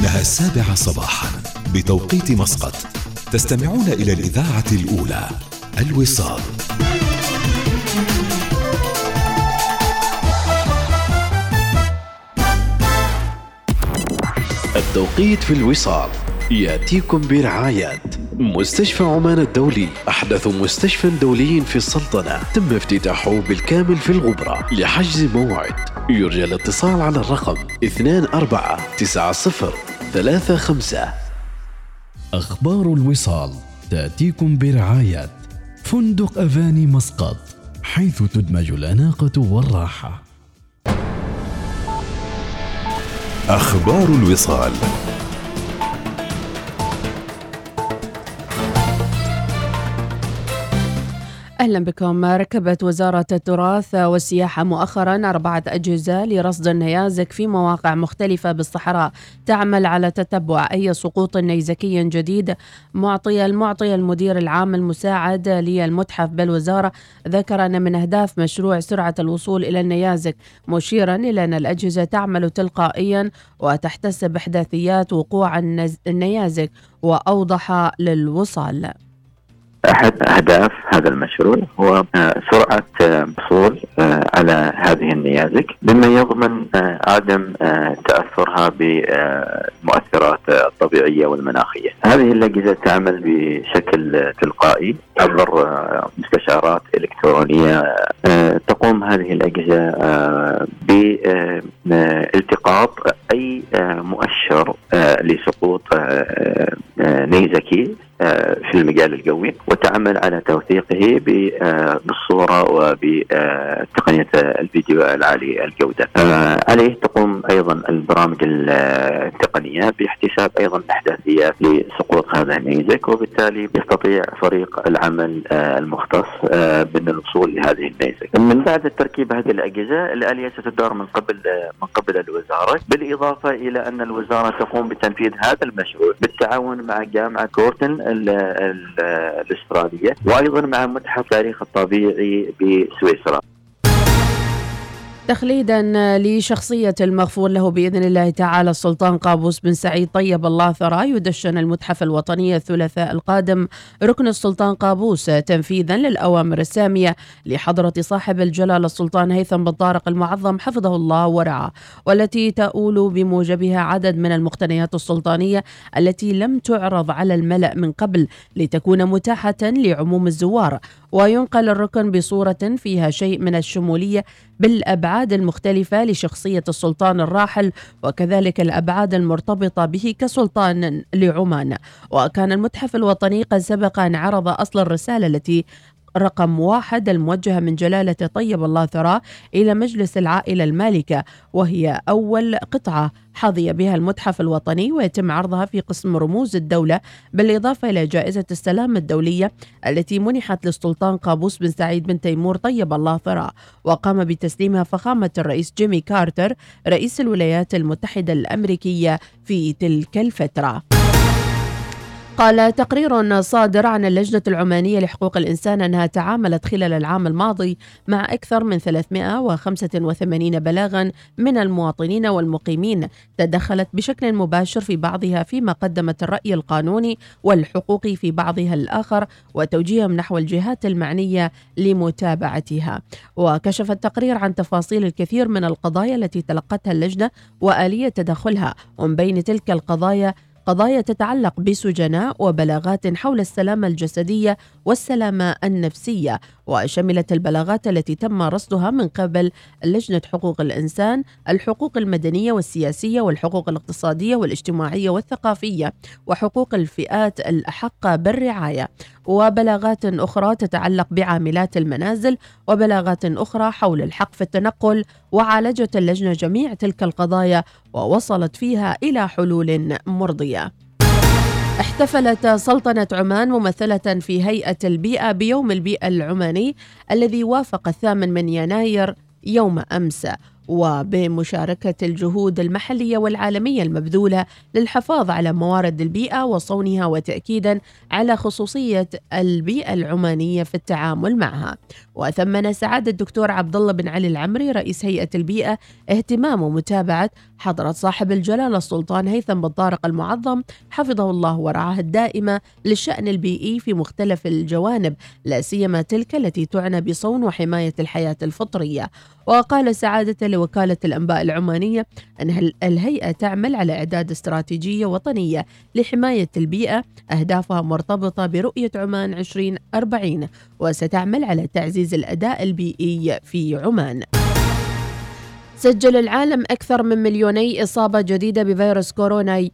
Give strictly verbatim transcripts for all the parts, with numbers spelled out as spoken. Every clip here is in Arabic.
إنها السابعة صباحا بتوقيت مسقط. تستمعون إلى الإذاعة الأولى الوصال. التوقيت في الوصال يأتيكم برعاية مستشفى عمان الدولي، أحدث مستشفى دولي في السلطنة، تم افتتاحه بالكامل في الغبرة. لحجز موعد يرجى الاتصال على الرقم اثنين أربعة تسعة صفر ثلاثة خمسة. أخبار الوصال تأتيكم برعاية فندق أفاني مسقط، حيث تدمج الأناقة والراحة. أخبار الوصال. أهلا بكم. ركبت وزارة التراث والسياحة مؤخرا أربعة أجهزة لرصد النيازك في مواقع مختلفة بالصحراء، تعمل على تتبع أي سقوط نيزكي جديد. معطي المعطي المدير العام المساعد للمتحف بالوزارة ذكر أن من أهداف مشروع سرعة الوصول إلى النيازك، مشيرا إلى أن الأجهزة تعمل تلقائيا وتحتسب إحداثيات وقوع النيازك. وأوضح للوصال أحد أهداف هذا المشروع هو سرعة الوصول على هذه النيازك، مما يضمن عدم تأثرها بالمؤثرات الطبيعية والمناخية. هذه الأجهزة تعمل بشكل تلقائي عبر مستشارات إلكترونية. تقوم هذه الأجهزة بالتقاط أي مؤشر لسقوط نيزكي في المجال الجوي، وتعمل على توثيقه بالصورة وبتقنية الفيديو العالي الجودة. عليه تقوم أيضا البرامج التقنية باحتساب أيضا إحداثيات لسقوط هذا النيزك، وبالتالي يستطيع فريق العمل المختص بالوصول لهذه النيزك. من بعد تركيب هذه الأجهزة، الآلية ستدار من قبل من قبل الوزارة، بالإضافة إلى أن الوزارة تقوم بتنفيذ هذا المشروع بالتعاون مع جامعة كورتن الاسترالية، وأيضا مع متحف التاريخ الطبيعي بسويسرا. تخليدا لشخصية المغفور له بإذن الله تعالى السلطان قابوس بن سعيد طيب الله ثراه، يدشن المتحف الوطني الثلاثاء القادم ركن السلطان قابوس تنفيذا للأوامر السامية لحضرة صاحب الجلالة السلطان هيثم بن طارق المعظم حفظه الله ورعاه، والتي تؤول بموجبها عدد من المقتنيات السلطانية التي لم تعرض على الملأ من قبل لتكون متاحة لعموم الزوار. وينقل الركن بصورة فيها شيء من الشمولية بالأبعاد المختلفة لشخصية السلطان الراحل، وكذلك الأبعاد المرتبطة به كسلطان لعمان. وكان المتحف الوطني قد سبق أن عرض أصل الرسالة التي رقم واحد الموجهة من جلالة طيب الله ثراه إلى مجلس العائلة المالكة، وهي أول قطعة حظي بها المتحف الوطني، ويتم عرضها في قسم رموز الدولة، بالإضافة إلى جائزة السلام الدولية التي منحت للسلطان قابوس بن سعيد بن تيمور طيب الله ثراه، وقام بتسليمها فخامة الرئيس جيمي كارتر رئيس الولايات المتحدة الأمريكية في تلك الفترة. قال تقرير صادر عن اللجنة العمانية لحقوق الإنسان أنها تعاملت خلال العام الماضي مع أكثر من ثلاثمائة وخمسة وثمانين بلاغا من المواطنين والمقيمين تدخلت بشكل مباشر في بعضها، فيما قدمت الرأي القانوني والحقوقي في بعضها الآخر وتوجيههم نحو الجهات المعنية لمتابعتها. وكشف التقرير عن تفاصيل الكثير من القضايا التي تلقتها اللجنة وآلية تدخلها، ومن بين تلك القضايا قضايا تتعلق بسجناء وبلاغات حول السلامة الجسدية والسلامة النفسية. وشملت البلاغات التي تم رصدها من قبل لجنة حقوق الإنسان الحقوق المدنية والسياسية والحقوق الاقتصادية والاجتماعية والثقافية وحقوق الفئات الأحقة بالرعاية، وبلاغات أخرى تتعلق بعاملات المنازل، وبلاغات أخرى حول الحق في التنقل. وعالجت اللجنة جميع تلك القضايا ووصلت فيها إلى حلول مرضية. احتفلت سلطنة عمان ممثلة في هيئة البيئة بيوم البيئة العماني الذي وافق الثامن من يناير يوم أمس، وبمشاركة الجهود المحلية والعالمية المبذولة للحفاظ على موارد البيئة وصونها وتأكيدا على خصوصية البيئة العمانية في التعامل معها. وثمن سعادة الدكتور عبد الله بن علي العمري رئيس هيئة البيئة اهتمام ومتابعة حضرة صاحب الجلالة السلطان هيثم بن طارق المعظم حفظه الله ورعاه الدائمة للشأن البيئي في مختلف الجوانب، لا سيما تلك التي تعنى بصون وحماية الحياة الفطرية. وقال سعادة لوكالة الأنباء العمانية أن الهيئة تعمل على إعداد استراتيجية وطنية لحماية البيئة أهدافها مرتبطة برؤية عمان عشرين أربعين، وستعمل على تعزيز الأداء البيئي في عمان. سجل العالم أكثر من مليوني إصابة جديدة بفيروس كورونا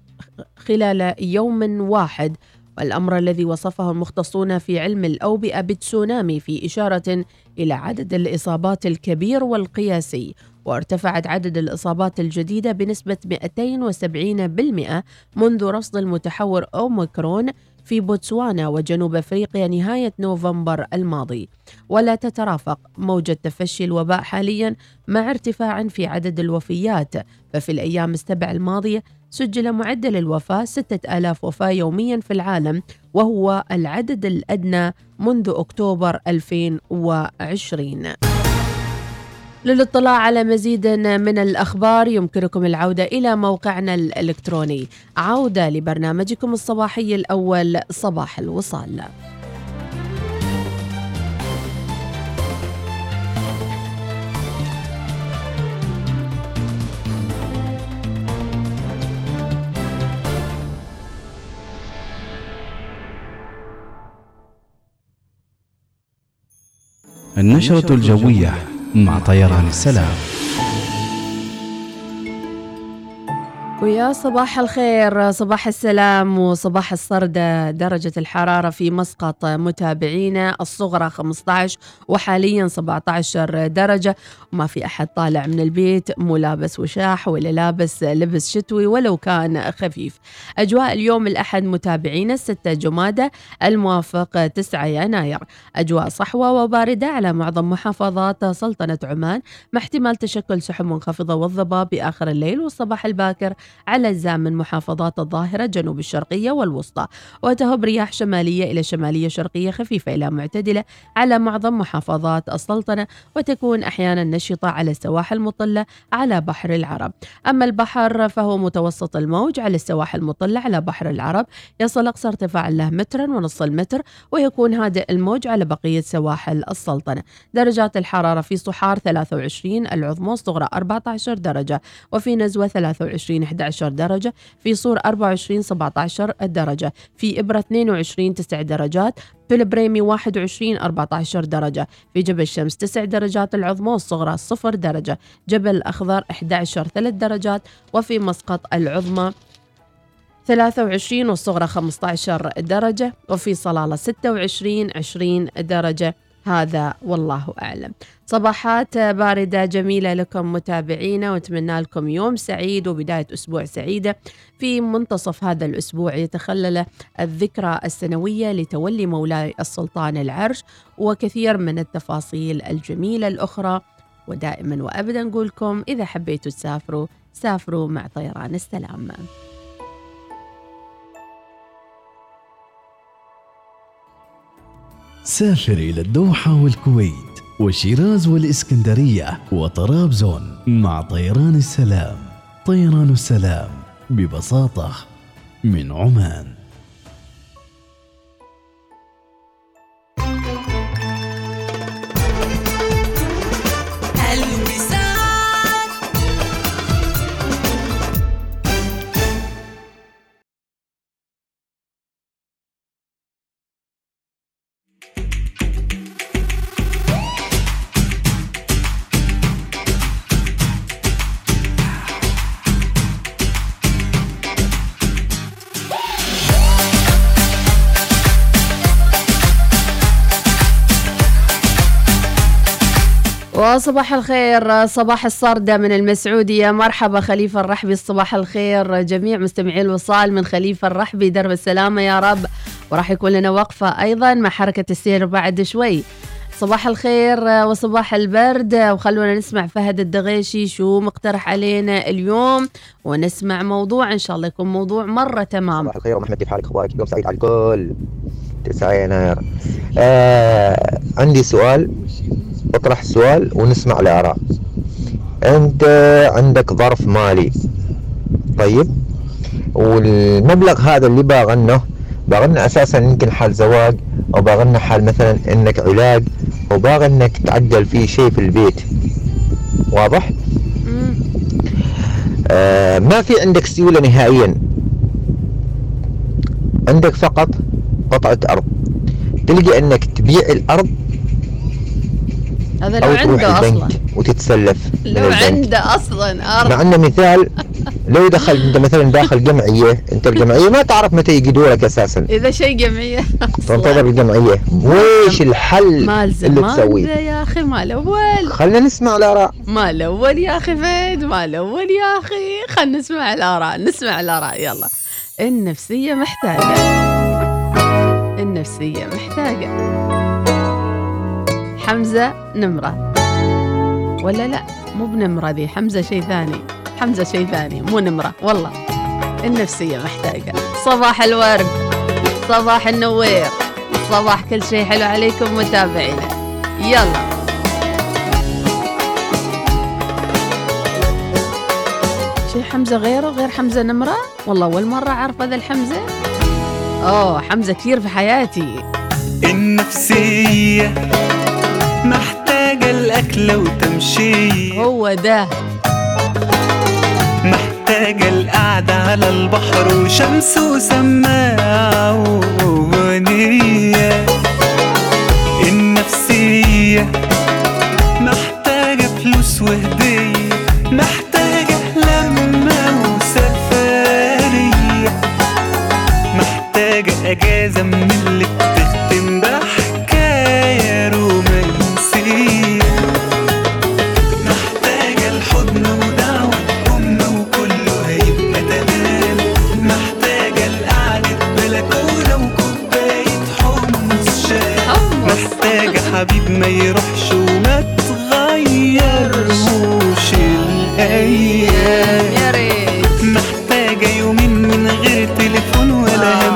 خلال يوم واحد، والأمر الذي وصفه المختصون في علم الأوبئة بتسونامي في إشارة إلى عدد الإصابات الكبير والقياسي. وارتفعت عدد الإصابات الجديدة بنسبة مئتين وسبعين بالمئة منذ رصد المتحور أوميكرون في بوتسوانا وجنوب أفريقيا نهاية نوفمبر الماضي. ولا تترافق موجة تفشي الوباء حاليا مع ارتفاع في عدد الوفيات، ففي الأيام السبع الماضية سجل معدل الوفاة ستة آلاف وفاة يوميا في العالم، وهو العدد الأدنى منذ أكتوبر ألفين وعشرين. للاطلاع على مزيد من الأخبار يمكنكم العودة إلى موقعنا الإلكتروني. عودة لبرنامجكم الصباحي الأول صباح الوصال. النشرة الجوية مع طيران السلام. ويا صباح الخير، صباح السلام وصباح الصردة. درجة الحرارة في مسقط متابعينا الصغرى خمسة عشر وحاليا سبعة عشر درجة، وما في أحد طالع من البيت مو لابس وشاح ولا لابس لبس شتوي ولو كان خفيف. أجواء اليوم الأحد متابعينا ستة جمادة الموافق تسعة يناير، أجواء صحوة وباردة على معظم محافظات سلطنة عمان، مع احتمال تشكل سحب منخفضة والضباب بآخر الليل والصباح الباكر على أجزاء من محافظات الظاهرة جنوب الشرقية والوسطى، وتهب رياح شمالية إلى شمالية شرقية خفيفة إلى معتدلة على معظم محافظات السلطنة، وتكون أحيانا نشطة على السواحل المطلة على بحر العرب. أما البحر فهو متوسط الموج على السواحل المطلة على بحر العرب، يصل أقصى ارتفاع له مترا ونصف المتر، ويكون هادئ الموج على بقية سواحل السلطنة. درجات الحرارة في صحار ثلاثة وعشرين، العظمى الصغرى أربعة عشر درجة، وفي نزوة ثلاثة وعشرين أحد عشر درجة، في صور أربعة وعشرين سبعة عشر درجة، في إبرة اثنين وعشرين تسعة درجات، في البريمي واحد وعشرين أربعة عشر درجة، في جبل الشمس تسعة درجات العظمى والصغرى صفر درجة، جبل الأخضر أحد عشر ثلاث درجات، وفي مسقط العظمى ثلاثة وعشرين والصغرى خمسة عشر درجة، وفي صلالة ستة وعشرين عشرين درجة. هذا والله أعلم. صباحات باردة جميلة لكم متابعينا، واتمنى لكم يوم سعيد وبداية أسبوع سعيدة. في منتصف هذا الأسبوع يتخلل الذكرى السنوية لتولي مولاي السلطان العرش وكثير من التفاصيل الجميلة الأخرى، ودائما وأبدا نقولكم إذا حبيتوا تسافروا سافروا مع طيران السلام. سافر إلى الدوحة والكويت والشيراز والإسكندرية وطرابزون مع طيران السلام. طيران السلام ببساطة من عمان. صباح الخير، صباح الصردة من المسعودية. مرحبا خليفة الرحبي، صباح الخير جميع مستمعي الوصال من خليفة الرحبي درب السلامة يا رب. وراح يكون لنا وقفة أيضا مع حركة السير بعد شوي. صباح الخير وصباح البرد، وخلونا نسمع فهد الدغيشي شو مقترح علينا اليوم، ونسمع موضوع إن شاء الله يكون موضوع مرة تمام. صباح الخير ومحمد، كيف حالك؟ أخبارك؟ يوم سعيد على الكل، تسعة يناير. آه، عندي سؤال، أطرح السؤال ونسمع الآراء. أنت عندك ظرف مالي، طيب، والمبلغ هذا اللي باغنه باغنه أساسا يمكن حال زواج، أو باغنه حال مثلا أنك علاج، أو باغنك تعدل فيه شيء في البيت، واضح؟ آه، ما في عندك سيولة نهائيا، عندك فقط قطعة أرض، تلقى أنك تبيع الأرض هذا أو تروح البنك وتتسلف من البنك. لو عنده أصلا أرض، معنا مثال لو دخل أنت مثلا داخل جمعية، أنت الجمعية ما تعرف متى يجدوا لك أساسا، إذا شيء جمعية تنتظر الجمعية. ويش الحل اللي تسويه يا أخي؟ ما الأول خلنا نسمع الآراء. ما الأول يا أخي فهد، ما الأول يا أخي، خلنا نسمع الآراء، نسمع الآراء يلا. النفسية محتاجة، النفسية محتاجة. حمزة نمرة ولا لا؟ مو بنمرة دي، حمزة شيء ثاني، حمزة شيء ثاني، مو نمرة والله. النفسية محتاجة. صباح الورد، صباح النوير، صباح كل شيء حلو عليكم متابعينا. يلا شي حمزة غيره غير حمزة نمرة؟ والله أول مرة عارف هذا الحمزة. أوه، حمزة كثير في حياتي. النفسية محتاجة الأكل وتمشي، هو ده، محتاجة القعدة على البحر وشمس وسماعة وغنية. النفسية محتاجة فلوس وهدية، محتاجة أجازة من اللي بتختم بحكاية رومانسية، محتاجة الحضن ودعوة أمه وكله هيبقى تمام، محتاجة القعدة بلكونة وكوباية حمص شاي، محتاجة حبيب ما يروحش وما تغيرهوش الأيام، يا ريت محتاجة يومين من غير تليفون ولا هم،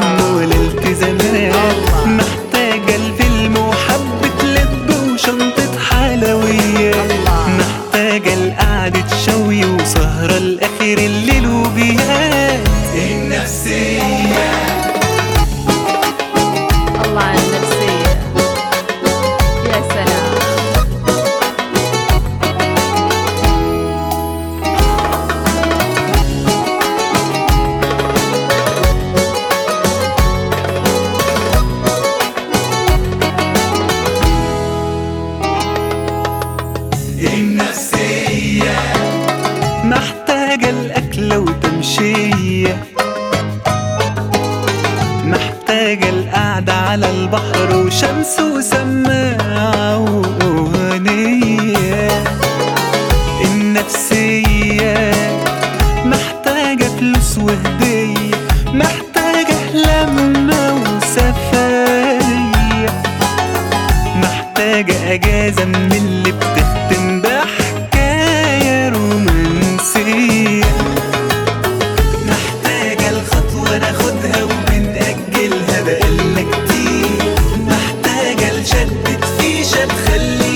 محتاجة الفيلم وحبة لب وشنطة حلويات، محتاجة القعدة شوي وسهرة الأخير الليل وبيات. النفسية، الله على النفسية، يا سلام. شمس وسماعة وأغنية. النفسية محتاجة فلوس وهدية، محتاجة لمة وسفرية، محتاجة أجازة من اللي بتختم بحكاية رومانسية، محتاجة الخطوة ناخدها وبنأجلها بقالنا كتير، محتاجة الجد تفيشة تخلي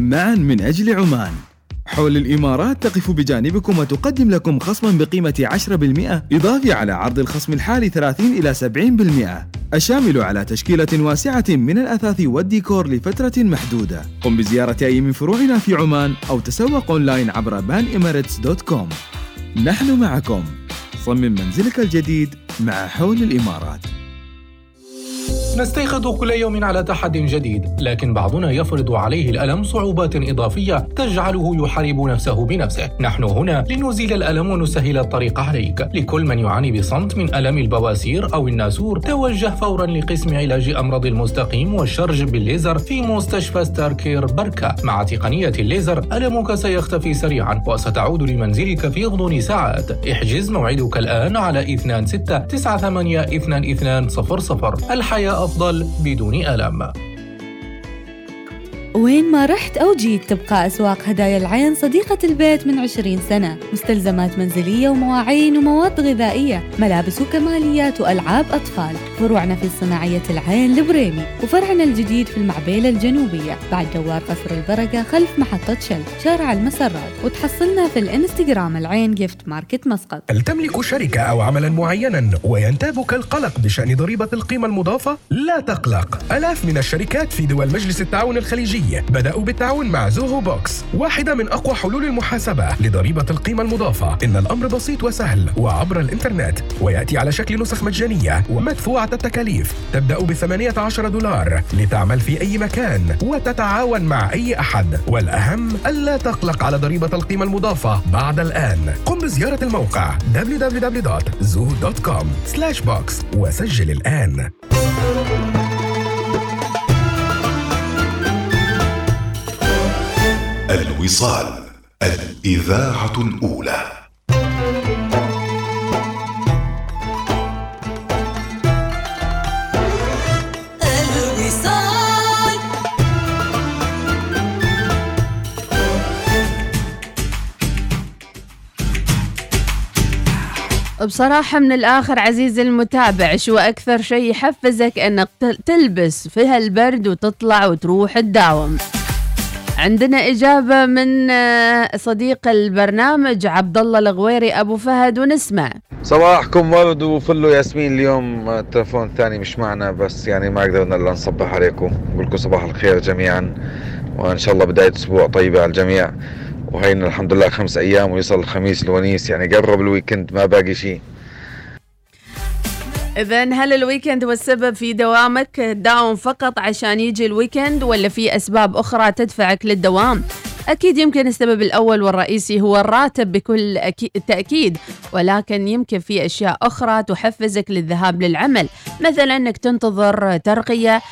معا من أجل عمان. حول الإمارات تقف بجانبكم وتقدم لكم خصما بقيمة عشرة بالمئة إضافي على عرض الخصم الحالي ثلاثين إلى سبعين بالمئة الشامل على تشكيلة واسعة من الأثاث والديكور لفترة محدودة. قم بزيارة أي من فروعنا في عمان أو تسوق أونلاين عبر بان إماريتس دوت كوم. نحن معكم، صمم منزلك الجديد مع حول الإمارات. نستيقظ كل يوم على تحد جديد، لكن بعضنا يفرض عليه الألم صعوبات إضافية تجعله يحارب نفسه بنفسه. نحن هنا لنزيل الألم ونسهل الطريق عليك. لكل من يعاني بصمت من ألم البواسير أو الناسور، توجه فورا لقسم علاج أمراض المستقيم والشرج بالليزر في مستشفى ستاركير بركة. مع تقنية الليزر ألمك سيختفي سريعا وستعود لمنزلك في غضون ساعات. احجز موعدك الآن على اثنين ستة تسعة ثمانية اثنين اثنين صفر صفر. الحياة أفضل بدون ألم. وين ما رحت أو جيت تبقى أسواق هدايا العين صديقة البيت من عشرين سنة. مستلزمات منزلية ومواعين ومواد غذائية، ملابس وكماليات وألعاب أطفال. فروعنا في صناعية العين لبريمي، وفرعنا الجديد في المعبيلة الجنوبية بعد دوار قصر البركة خلف محطة شل شارع المسرات، وتحصلنا في الإنستغرام العين جيفت ماركت مسقط. هل تملك شركة أو عملا معينا وينتابك القلق بشأن ضريبة القيمة المضافة؟ لا تقلق، آلاف من الشركات في دول مجلس التعاون الخليجي بدأوا بالتعاون مع زوهو بوكس، واحدة من أقوى حلول المحاسبة لضريبة القيمة المضافة. إن الأمر بسيط وسهل وعبر الإنترنت، ويأتي على شكل نسخ مجانية ومدفوعة التكاليف. تبدأ بثمانية عشر دولار لتعمل في أي مكان وتتعاون مع أي أحد. والأهم ألا تقلق على ضريبة القيمة المضافة بعد الآن. قم بزيارة الموقع دبليو دبليو دبليو دوت زوهو دوت كوم سلاش بوكس وسجل الآن. الوصال، الإذاعة الأولى. الوصال. بصراحة من الآخر عزيزي المتابع، شو أكثر شيء يحفزك أنك تلبس في هالبرد وتطلع وتروح تداوم؟ عندنا إجابة من صديق البرنامج عبد الله الغويري أبو فهد، ونسمع. صباحكم ورد وفلو ياسمين. اليوم التلفون الثاني مش معنا، بس يعني ما قدرنا إلا نصبح عليكم، نقول لكم صباح الخير جميعا، وإن شاء الله بداية أسبوع طيبة على الجميع. وهينا الحمد لله خمس أيام ويصل الخميس الونيس، يعني قرب الويكند ما باقي شيء. إذن هل الويكند والسبب في دوامك داوم فقط عشان يجي الويكند، ولا في أسباب أخرى تدفعك للدوام؟ أكيد يمكن السبب الأول والرئيسي هو الراتب بكل تأكيد، ولكن يمكن في أشياء أخرى تحفزك للذهاب للعمل، مثلا أنك تنتظر ترقية،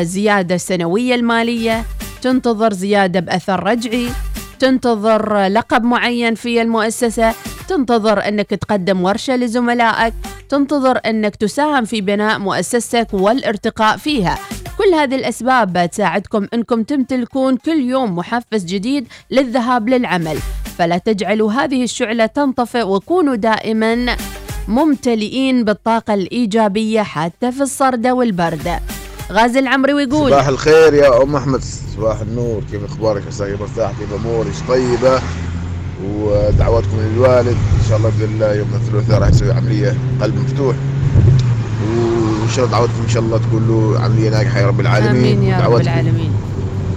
زيادة سنوية المالية، تنتظر زيادة بأثر رجعي، تنتظر لقب معين في المؤسسة، تنتظر أنك تقدم ورشة لزملائك، تنتظر أنك تساهم في بناء مؤسستك والارتقاء فيها. كل هذه الأسباب تساعدكم أنكم تمتلكون كل يوم محفز جديد للذهاب للعمل، فلا تجعلوا هذه الشعلة تنطفئ، وكونوا دائما ممتلئين بالطاقة الإيجابية حتى في الصردة والبردة. غازي العمري ويقول: صباح الخير يا أم أحمد، صباح النور، كيف أخبارك؟ عساك مرتاح، كيف أمورك؟ طيبة، ودعواتكم للوالد ان شاء الله باذن الله يوم الثلاثاء راح يسوي عمليه قلب مفتوح، وان شاء الله دعواتكم ان شاء الله تقول له عمليه ناجحه يا رب العالمين. امين يا رب العالمين.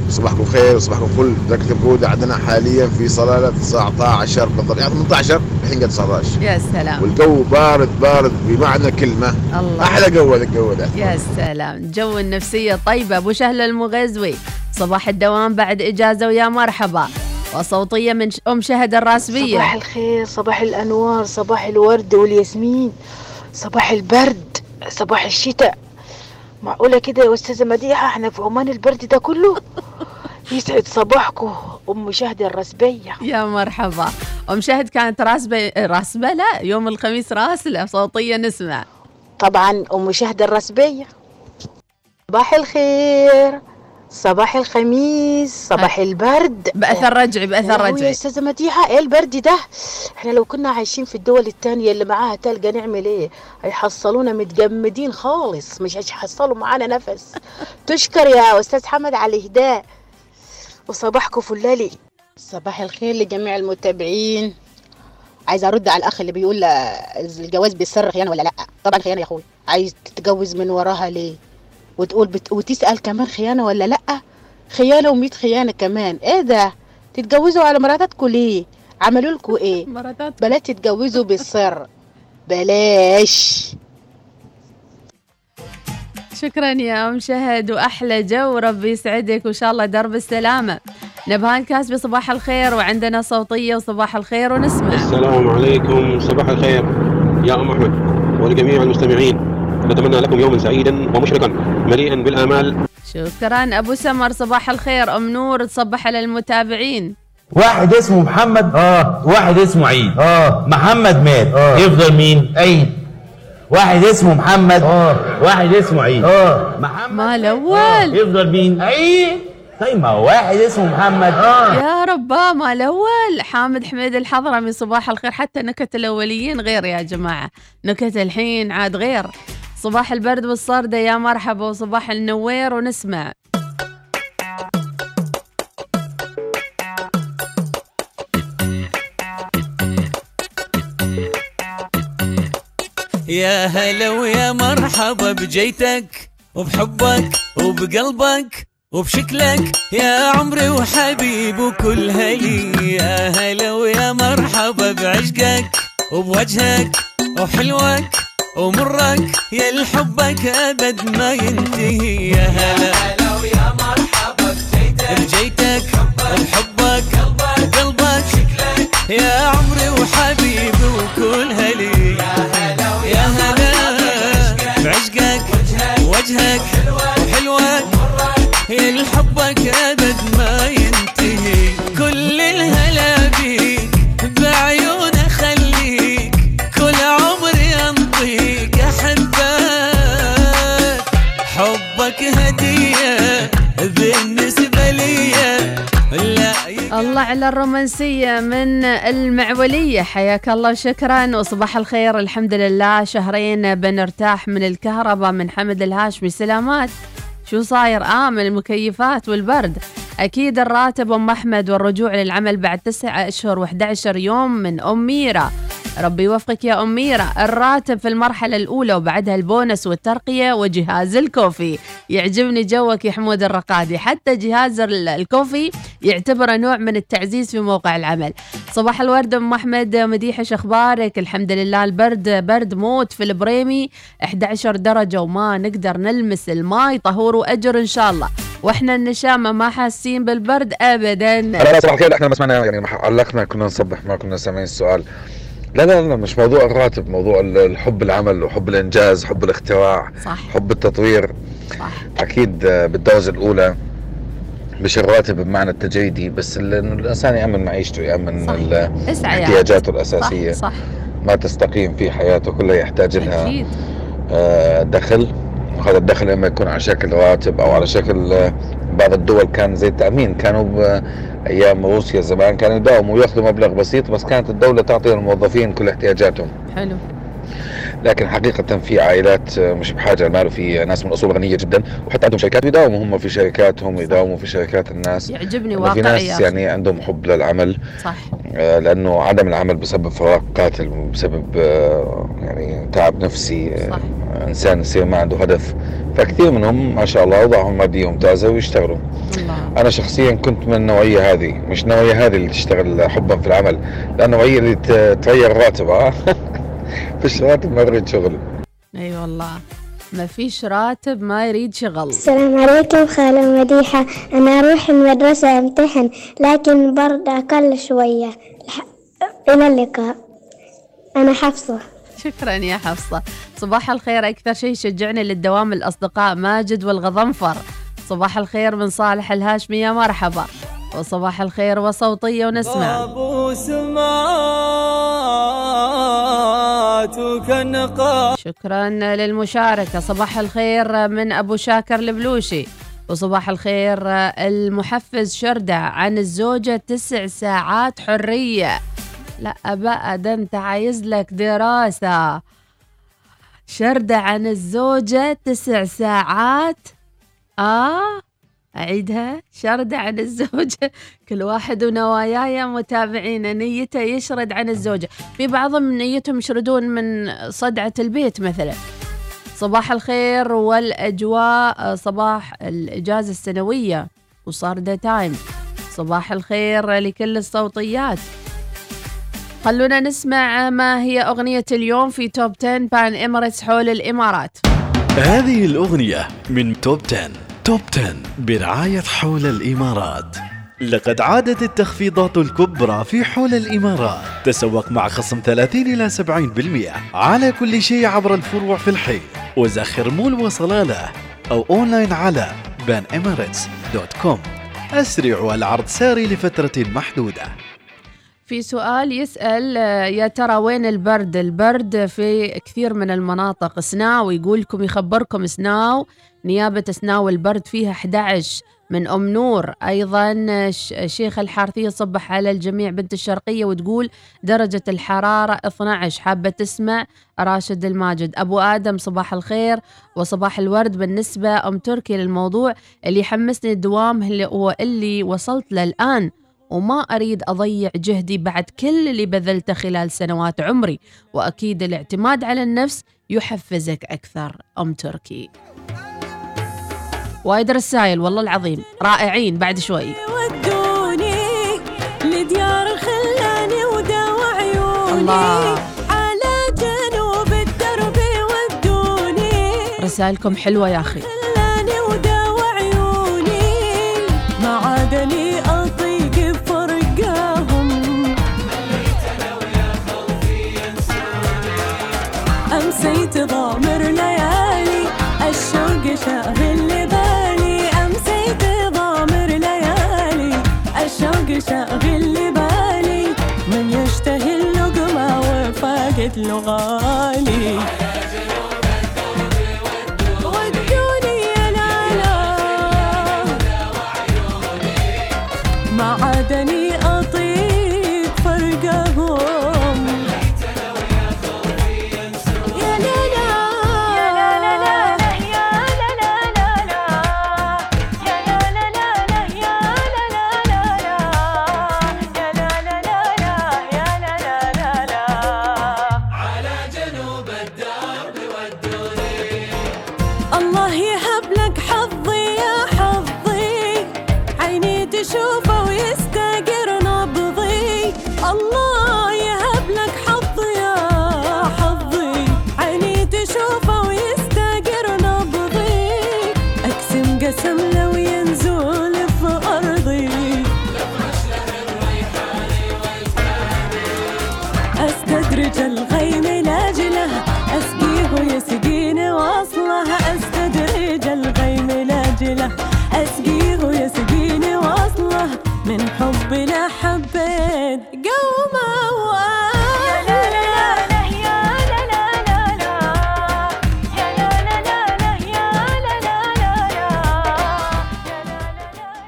صباحكم خير وصباحكم فل. درجه البروده عندنا حاليا في صلاله تسعة عشر بالضبط، يعني ثمانية عشر الحين قد تسعة عشر. يا سلام، والجو بارد بارد بمعنى كلمه. الله، احلى جو الجو ده. يا سلام، جو النفسيه طيبه. ابو شهل المغزوي: صباح الدوام بعد اجازه ويا مرحبا. وصوتية من أم شهد الراسبية: صباح الخير، صباح الأنوار، صباح الورد والياسمين، صباح البرد، صباح الشتاء. معقولة كده يا أستاذة مديحة احنا في عمان البرد ده كله؟ يسعد صباحكم أم شهد الراسبية. يا مرحبا. أم شهد كانت راسبة راسبة لا يوم الخميس راسلة. صوتية نسمع. طبعا أم شهد الراسبية. صباح الخير، صباح الخميس، صباح البرد بأثر رجعي. بأثر رجعي يا أستاذة مديحة، ايه البرد ده؟ احنا لو كنا عايشين في الدول التانية اللي معاها تلقى نعمل ايه؟ هيحصلونا متجمدين خالص، مش هيحصلوا معانا نفس. تشكر يا أستاذ حمد على الهداء. وصباحكم فلالي. صباح الخير لجميع المتابعين. عايزه ارد على الاخ اللي بيقول الجواز بالسر خيانه ولا لا؟ طبعا خيانه يا اخوي. عايز تتجوز من وراها ليه؟ وتقول بت... وتسال كمان خيانه ولا لا؟ خيانه ومية خيانه كمان. ايه ده؟ تتجوزوا على مراتاتكم ليه؟ عملوا لكم ايه؟ بلاش تتجوزوا بالسر، بلاش. شكرا يا ام شهد واحلى جو، ربي يسعدك وان شاء الله درب السلامه. نبهان كاسبي صباح الخير، وعندنا صوتيه وصباح الخير ونسمع. السلام عليكم، صباح الخير يا ام احمد ولجميع المستمعين، نتمنى لكم يوما سعيدا ومشرقا مليئا بالامال. شكرا ابو سمر صباح الخير. ام نور تصبح على المتابعين. واحد اسمه محمد اه واحد اسمه عيد اه محمد مات اه يفضل مين؟ عيد. واحد اسمه محمد اه واحد اسمه عيد اه محمد ما الاول يفضل مين؟ عيد. طيب ما واحد اسمه محمد اه يا رباه ما الاول. حامد حميد الحضرمي صباح الخير. حتى نكت الاوليين غير يا جماعه، نكت الحين عاد غير. صباح البرد والصرده يا مرحبا وصباح النوير ونسمع. يا هلا ويا مرحبا بجيتك وبحبك وبقلبك وبشكلك يا عمري وحبيب وكل هلي. يا هلا ويا مرحبا بعشقك وبوجهك وحلوك ومرك يا الحبك أبد ما ينتهي. يا هلا هلا ويا مرحبا بجيتك وبحبك وبقلبك وشكلك يا عمري وحبيب وكل هلي. وجهك وحلوك الحبك أبد ما ينتهي. كل الهلا بيك بعيون أخليك كل عمري أنطيك أحبك. حبك هدية بالنسبة لي. الله على الرومانسية من المعولية، حياك الله وشكرا وصباح الخير. الحمد لله شهرين بنرتاح من الكهرباء. من حمد الهاشمي سلامات. شو صاير؟ آه من المكيفات والبرد أكيد. الراتب أم أحمد والرجوع للعمل بعد تسعة أشهر وأحد عشر يوم من أم ميرا. ربي يوفقك يا أم ميرا. الراتب في المرحلة الأولى وبعدها البونس والترقية وجهاز الكوفي. يعجبني جوك يا حمود الرقادي، حتى جهاز الكوفي يعتبره نوع من التعزيز في موقع العمل. صباح الورد أم أحمد مديحة شخبارك. الحمد لله البرد برد موت في البريمي أحد عشر درجة وما نقدر نلمس الماي. طهور وأجر إن شاء الله، واحنا النشامه ما حاسين بالبرد ابدا. لا لا صباح الخير. احنا ما سمعنا يعني علقنا، كنا نصبح ما كنا سامعين السؤال. لا لا لا مش موضوع الراتب، موضوع الحب العمل وحب الانجاز، حب الاختراع، صح. حب التطوير صح. اكيد بالدرجه الاولى مش الراتب بمعنى التجريدي بس، لانه الانسان يامن معيشته، يامن احتياجاته الاساسيه صح. صح. ما تستقيم فيه حياته كلها يحتاج لها آه دخل. هذا الدخل لما يكون على شكل راتب او على شكل بعض الدول كان زي التأمين، كانوا ايام روسيا زمان كانوا يداوموا وياخذوا مبلغ بسيط بس كانت الدولة تعطي للموظفين كل احتياجاتهم. حلو. لكن حقيقة في عائلات مش بحاجة ماله، في ناس من أصول غنية جدا وحتى عندهم شركات يداوموا هم في شركاتهم، يداوموا في شركات الناس. يعجبني واقعية. في ناس يعني عندهم حب للعمل صح، لأنه عدم العمل بسبب فراغ قاتل، بسبب يعني تعب نفسي صح. إنسان يصير ما عنده هدف، فكثير منهم ما شاء الله وضعهم مادي ممتازة ويشتغلوا الله. أنا شخصيا كنت من النوعية هذه، مش النوعية هذه اللي تشتغل حبا في العمل، لأن النوعية اللي تغير راتبها فيش راتب ما يريد شغل. اي أيوة والله ما فيش راتب ما يريد شغل. السلام عليكم خالة مديحة. انا اروح المدرسة امتحن لكن برد اقل شوية. الى اللقاء. انا حفصة. شكرا يا حفصة صباح الخير. اكثر شيء شجعني للدوام الاصدقاء ماجد والغضنفر. صباح الخير من صالح الهاشمي يا مرحبا وصباح الخير وصوتية ونسمع. أبو سمعت وكنقا. شكرا للمشاركة. صباح الخير من أبو شاكر البلوشي وصباح الخير. المحفز شردة عن الزوجة تسع ساعات حرية. لا بقى ده انت عايز لك دراسة. شردة عن الزوجة تسع ساعات آه أعيدها، شرد عن الزوجة، كل واحد ونواياه يا متابعينا، نيته يشرد عن الزوجة. في بعضهم نيتهم يشردون من صدعة البيت مثلا. صباح الخير والأجواء، صباح الإجازة السنوية وصار ده تايم. صباح الخير لكل الصوتيات. خلونا نسمع ما هي أغنية اليوم في توب عشرة بان إمارتس حول الإمارات. هذه الأغنية من توب عشرة. توب عشرة برعاية حول الإمارات. لقد عادت التخفيضات الكبرى في حول الإمارات. تسوق مع خصم ثلاثين إلى سبعين بالمئة على كل شيء عبر الفروع في الحي وزخر مول وصلالة أو أونلاين على بان إمارتس دوت كوم. أسرع العرض ساري لفترة محدودة. في سؤال يسأل يا ترى وين البرد؟ البرد في كثير من المناطق. سناو يقولكم، يخبركم سناو نيابة سناو البرد فيها أحد عشر. من أم نور أيضا شيخ الحارثية صبح على الجميع. بنت الشرقية وتقول درجة الحرارة اثنا عشر. حابة تسمع راشد الماجد. أبو آدم صباح الخير وصباح الورد. بالنسبة أم تركي للموضوع اللي حمسني الدوام هو اللي وصلت له الآن وما أريد أضيع جهدي بعد كل اللي بذلته خلال سنوات عمري، وأكيد الاعتماد على النفس يحفزك أكثر. أم تركي وايد رسائل والله العظيم رائعين. بعد شوي ودوني لديار خلاني وداوى عيوني على جنوب الدرب ودوني. رسائلكم حلوة يا أخي. خلاني وداوى عيوني ما عاد لي أطيق بفرقهم. مليت أنا ويا قلبي ينسوني. أمسيت ضامر ليالي الشوق شاغل شغل بالي من يشتهي اللقمة وفاقت لغالي. ودوني يا لالا ما عادني أطيق فرقهم. يا لالا يا لالا يا لالا يا لالا يا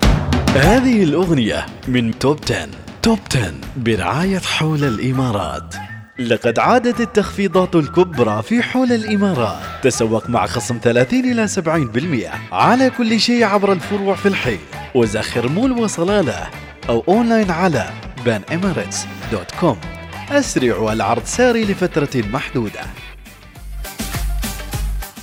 لالا هذه الأغنية من توب عشرة. توب عشرة برعاية حول الإمارات. لقد عادت التخفيضات الكبرى في حول الإمارات. تسوق مع خصم ثلاثين إلى سبعين بالمئة على كل شيء عبر الفروع في الحي وزخر مول وصلالة أو أونلاين على بان إمارتس دوت كوم. أسرع العرض ساري لفترة محدودة.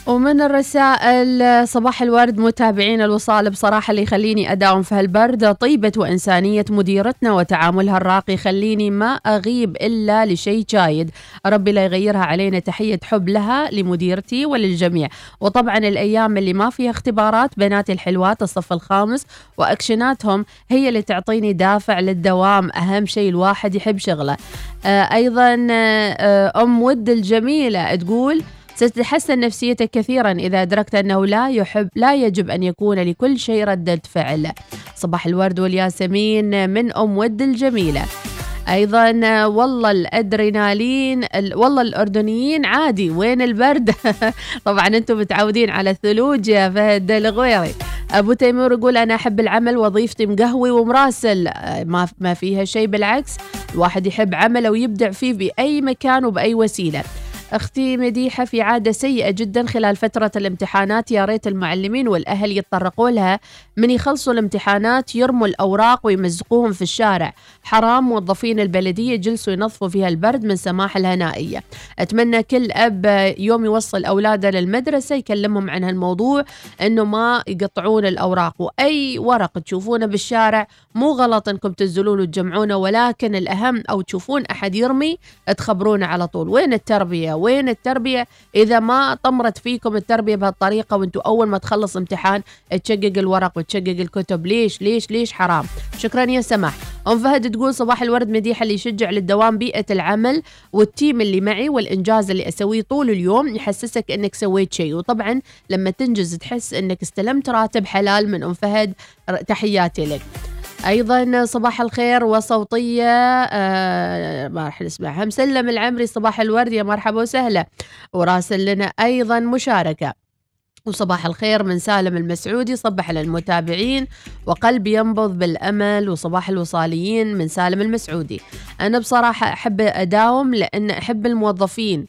ومن الرسائل صباح الورد متابعين الوصال. بصراحة اللي يخليني أداوم في هالبرد طيبة وإنسانية مديرتنا وتعاملها الراقي، خليني ما أغيب إلا لشيء جايد، ربي لا يغيرها علينا. تحية حب لها لمديرتي وللجميع. وطبعا الأيام اللي ما فيها اختبارات بناتي الحلوات الصف الخامس وأكشناتهم هي اللي تعطيني دافع للدوام. أهم شيء الواحد يحب شغله. أيضا أم ود الجميلة تقول ستتحسن نفسيتك كثيرا إذا أدركت أنه لا يحب لا يجب أن يكون لكل شيء ردة فعل. صباح الورد والياسمين من أم ود الجميلة. أيضا والله الأدرينالين والله الأردنيين عادي وين البرد. طبعا أنتم متعودين على الثلوج يا فهد الغويري. أبو تيمور يقول أنا أحب العمل، وظيفتي مقهوي ومراسل ما فيها شيء، بالعكس الواحد يحب عمله ويبدع فيه بأي مكان وبأي وسيلة. أختي مديحة في عادة سيئة جدا خلال فترة الامتحانات، يا ريت المعلمين والأهل يتطرقوا لها، من يخلصوا الامتحانات يرموا الأوراق ويمزقوهم في الشارع، حرام موظفين البلدية جلسوا ينظفوا فيها البرد من سماح الهنائية. أتمنى كل أب يوم يوصل أولاده للمدرسة يكلمهم عن هالموضوع إنه ما يقطعون الأوراق، وأي ورق تشوفونه بالشارع مو غلط إنكم تنزلون وتجمعونه، ولكن الأهم أو تشوفون أحد يرمي تخبرونه على طول. وين التربية؟ وين التربية إذا ما طمرت فيكم التربية بهالطريقة، وانتوا أول ما تخلص امتحان تشقق الورق وتشقق الكتب؟ ليش ليش ليش حرام. شكرا يا سماح. أم فهد تقول صباح الورد مديحة، اللي يشجع للدوام بيئة العمل والتيم اللي معي والإنجاز اللي أسويه طول اليوم يحسسك أنك سويت شيء، وطبعا لما تنجز تحس أنك استلمت راتب حلال من أم فهد، تحياتي لك. أيضا صباح الخير وصوتية آه ما رح نسمعها. مسلم العمري صباح الورد يا مرحبا وسهلا، وراسل لنا أيضا مشاركة. وصباح الخير من سالم المسعودي، صبح على المتابعين وقلبي ينبض بالأمل، وصباح الوصاليين من سالم المسعودي. أنا بصراحة أحب أداوم لأن أحب الموظفين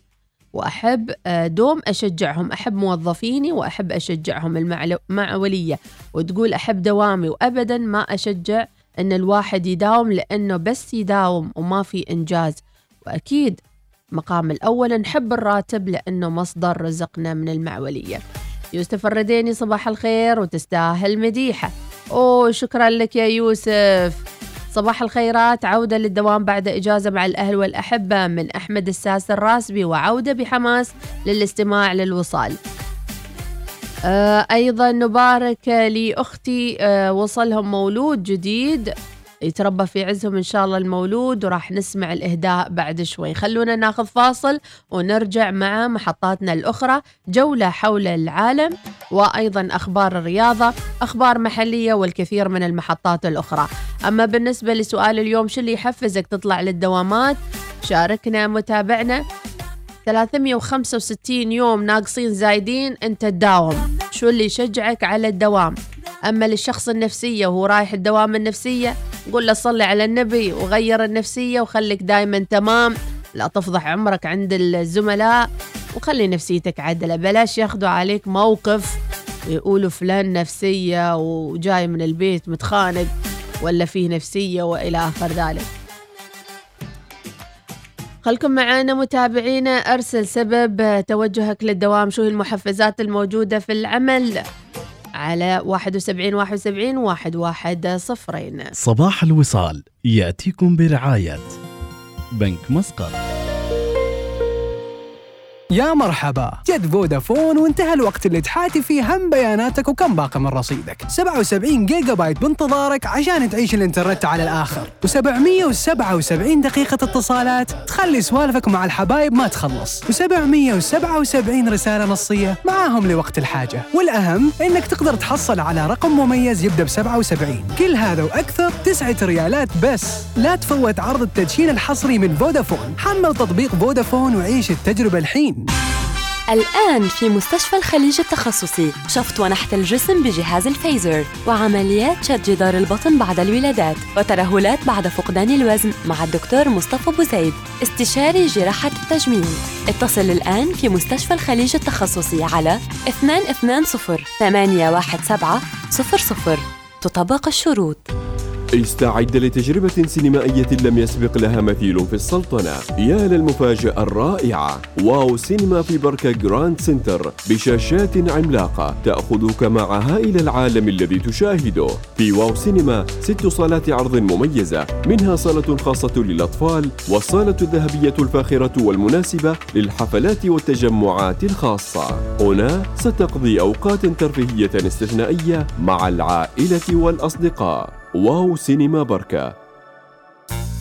وأحب دوم أشجعهم، أحب موظفيني وأحب أشجعهم. المع مع ولية وتقول أحب دوامي وأبدا ما أشجع أن الواحد يداوم لأنه بس يداوم وما في إنجاز، وأكيد مقام الأول نحب الراتب لأنه مصدر رزقنا من المعولية. يوسف الرديني صباح الخير وتستاهل مديحة، أوه شكرا لك يا يوسف. صباح الخيرات، عودة للدوام بعد إجازة مع الأهل والأحبة من أحمد الساس الراسبي، وعودة بحماس للاستماع للوصال. آه أيضا نبارك لأختي آه وصلهم مولود جديد، يتربى في عزهم إن شاء الله المولود، وراح نسمع الإهداء بعد شوي. خلونا ناخذ فاصل ونرجع مع محطاتنا الأخرى، جولة حول العالم وأيضا أخبار الرياضة، أخبار محلية والكثير من المحطات الأخرى. أما بالنسبة لسؤال اليوم، شو اللي يحفزك تطلع للدوامات؟ شاركنا متابعنا. ثلاثمية وخمسة وستين يوم ناقصين زايدين أنت تداوم، شو اللي يشجعك على الدوام؟ أما للشخص النفسية وهو رايح الدوام النفسية، قول له صلي على النبي وغير النفسية وخليك دايما تمام، لا تفضح عمرك عند الزملاء وخلي نفسيتك عدلة، بلاش ياخدوا عليك موقف ويقولوا فلان نفسية وجاي من البيت متخانق ولا فيه نفسية وإلى آخر ذلك. خلكم معنا متابعينا، أرسل سبب توجهك للدوام، شو هي المحفزات الموجودة في العمل، على واحد وسبعين واحد وسبعين واحد واحد صفرين. صباح الوصال يأتيكم برعاية بنك مسقط. يا مرحبا، جد فودافون وانتهى الوقت اللي تحاتي فيه هم بياناتك وكم باقي من رصيدك. سبعة وسبعين جيجا بايت بانتظارك عشان تعيش الانترنت على الآخر، وسبعمية وسبعة وسبعين دقيقة اتصالات تخلي سوالفك مع الحبايب ما تخلص، وسبعمية وسبعة وسبعين رسالة نصية معاهم لوقت الحاجة، والأهم إنك تقدر تحصل على رقم مميز يبدأ بسبعة وسبعين. كل هذا وأكثر تسعة ريالات بس. لا تفوت عرض التدشين الحصري من فودافون، حمل تطبيق فودافون وعيش التجربة الحين. الآن في مستشفى الخليج التخصصي شفط ونحت الجسم بجهاز الفيزر، وعمليات شد جدار البطن بعد الولادات، وترهلات بعد فقدان الوزن مع الدكتور مصطفى بوزيد استشاري جراحة التجميل. اتصل الآن في مستشفى الخليج التخصصي على اثنين اثنين صفر ثمانية واحد سبعة صفر صفر. تطبق الشروط. استعد لتجربة سينمائية لم يسبق لها مثيل في السلطنة، يا للمفاجأة الرائعة. واو سينما في بركة جراند سنتر بشاشات عملاقة تأخذك معها إلى العالم الذي تشاهده. في واو سينما ست صالات عرض مميزة، منها صالة خاصة للأطفال والصالة الذهبية الفاخرة والمناسبة للحفلات والتجمعات الخاصة. هنا ستقضي أوقات ترفيهية استثنائية مع العائلة والأصدقاء. واو سينما بركة.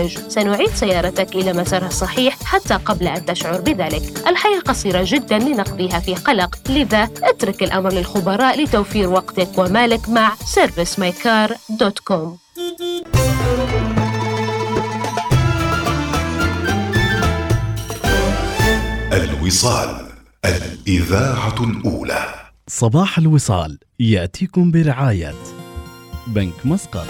الخارج. سنعيد سيارتك إلى مسارها الصحيح حتى قبل أن تشعر بذلك. الحياة قصيرة جدا لنقضيها في قلق، لذا اترك الأمر للخبراء لتوفير وقتك ومالك مع service my car dot com. الوصال، الإذاعة الأولى. صباح الوصال يأتيكم برعاية بنك مسقط.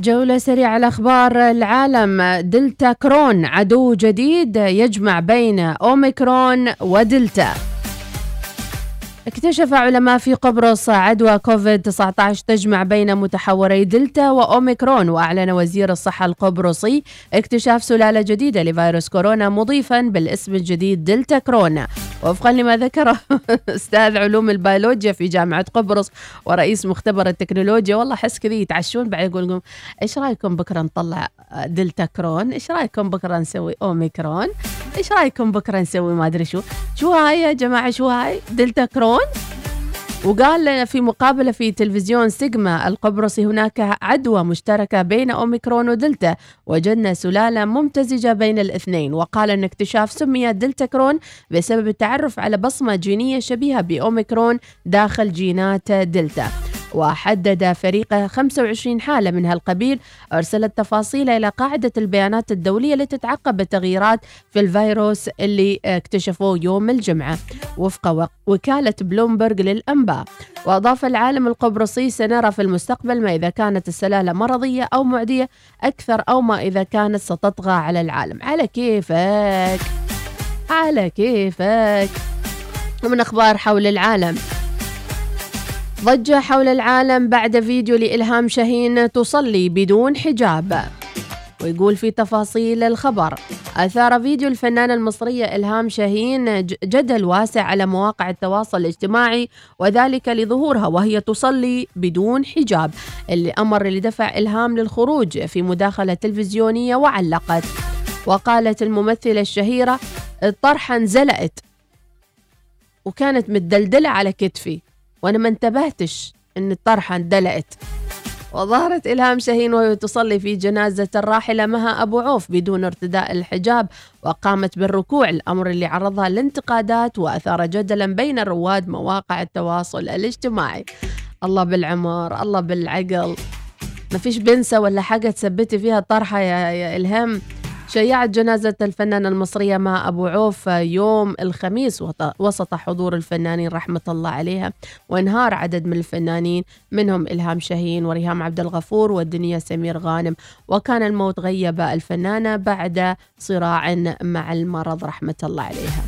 جولة سريعة على أخبار العالم. دلتا كرون عدو جديد يجمع بين أوميكرون ودلتا. اكتشف علماء في قبرص عدوى كوفيد تسعة عشر تجمع بين متحوري دلتا وأوميكرون، وأعلن وزير الصحة القبرصي اكتشاف سلالة جديدة لفيروس كورونا مضيفا بالاسم الجديد دلتا كورونا، وفقا لما ذكره أستاذ علوم البيولوجيا في جامعة قبرص ورئيس مختبر التكنولوجيا. والله حس كذي يتعشون بعد يقول لكم إيش رأيكم بكرة نطلع دلتا كرون، إيش رأيكم بكرة نسوي أوميكرون، إيش رأيكم بكرة نسوي ما أدري شو. شو هاي يا جماعة، شو هاي دلتا كرون. وقال لنا في مقابلة في تلفزيون سيجما القبرصي هناك عدوى مشتركة بين أوميكرون ودلتا، وجدنا سلالة ممتزجة بين الاثنين. وقال أن اكتشاف سمي دلتا كرون بسبب التعرف على بصمة جينية شبيهة بأوميكرون داخل جينات دلتا. وحدد فريقه خمسة وعشرين حالة من هالقبيل، أرسلت تفاصيل إلى قاعدة البيانات الدولية لتتعقب التغييرات في الفيروس اللي اكتشفوه يوم الجمعة وفق وكالة بلومبرغ للأنباء. وأضاف العالم القبرصي سنرى في المستقبل ما إذا كانت السلالة مرضية أو معدية أكثر، أو ما إذا كانت ستطغى على العالم. على كيفك على كيفك. ومن أخبار حول العالم، ضجة حول العالم بعد فيديو لإلهام شاهين تصلي بدون حجاب. ويقول في تفاصيل الخبر، أثار فيديو الفنانة المصرية إلهام شاهين جدل واسع على مواقع التواصل الاجتماعي، وذلك لظهورها وهي تصلي بدون حجاب، الأمر اللي دفع إلهام للخروج في مداخلة تلفزيونية وعلقت. وقالت الممثلة الشهيرة الطرحة انزلقت وكانت متدلدلة على كتفي وأنا ما انتبهتش أن الطرحة اندلقت. وظهرت إلهام شاهين وهي تصلي في جنازة الراحلة مها أبو عوف بدون ارتداء الحجاب، وقامت بالركوع، الأمر اللي عرضها لانتقادات وأثار جدلا بين رواد مواقع التواصل الاجتماعي. الله بالعمر، الله بالعقل، ما فيش بنسة ولا حاجة تثبتي فيها الطرحة يا, يا إلهام. شيعت جنازة الفنانة المصرية مع أبو عوف يوم الخميس وسط حضور الفنانين رحمة الله عليها، وانهار عدد من الفنانين منهم إلهام شاهين وريهام عبد الغفور والدنيا سمير غانم. وكان الموت غيب الفنانة بعد صراع مع المرض رحمة الله عليها.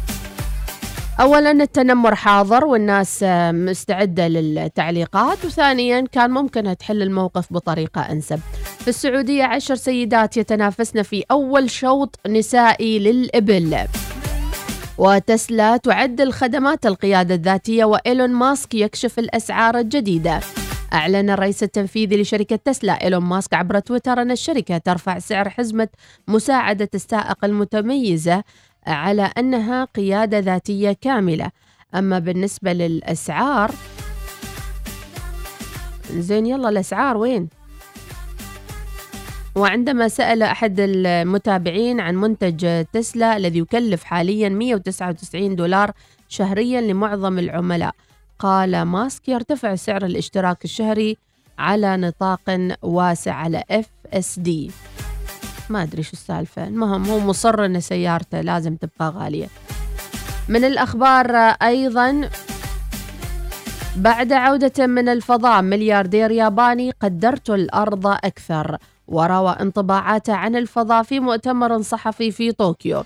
أولا التنمر حاضر والناس مستعدة للتعليقات، وثانيا كان ممكن تحل الموقف بطريقة أنسب. في السعودية عشر سيدات يتنافسن في أول شوط نسائي للإبل. وتسلا تعدل خدمات القيادة الذاتية، وإيلون ماسك يكشف الأسعار الجديدة. أعلن الرئيس التنفيذي لشركة تسلا إيلون ماسك عبر تويتر أن الشركة ترفع سعر حزمة مساعدة السائق المتميزة على أنها قيادة ذاتية كاملة. أما بالنسبة للأسعار، زين يلا الأسعار وين؟ وعندما سأل أحد المتابعين عن منتج تسلا الذي يكلف حاليا مئة وتسعة وتسعين دولار شهريا لمعظم العملاء، قال ماسك يرتفع سعر الاشتراك الشهري على نطاق واسع على إف إس دي. ما أدري شو السالفة، المهم هو مصر أن سيارته لازم تبقى غالية. من الأخبار أيضا، بعد عودة من الفضاء ملياردير ياباني قدرت الأرض أكثر، وروى انطباعاته عن الفضاء في مؤتمر صحفي في طوكيو.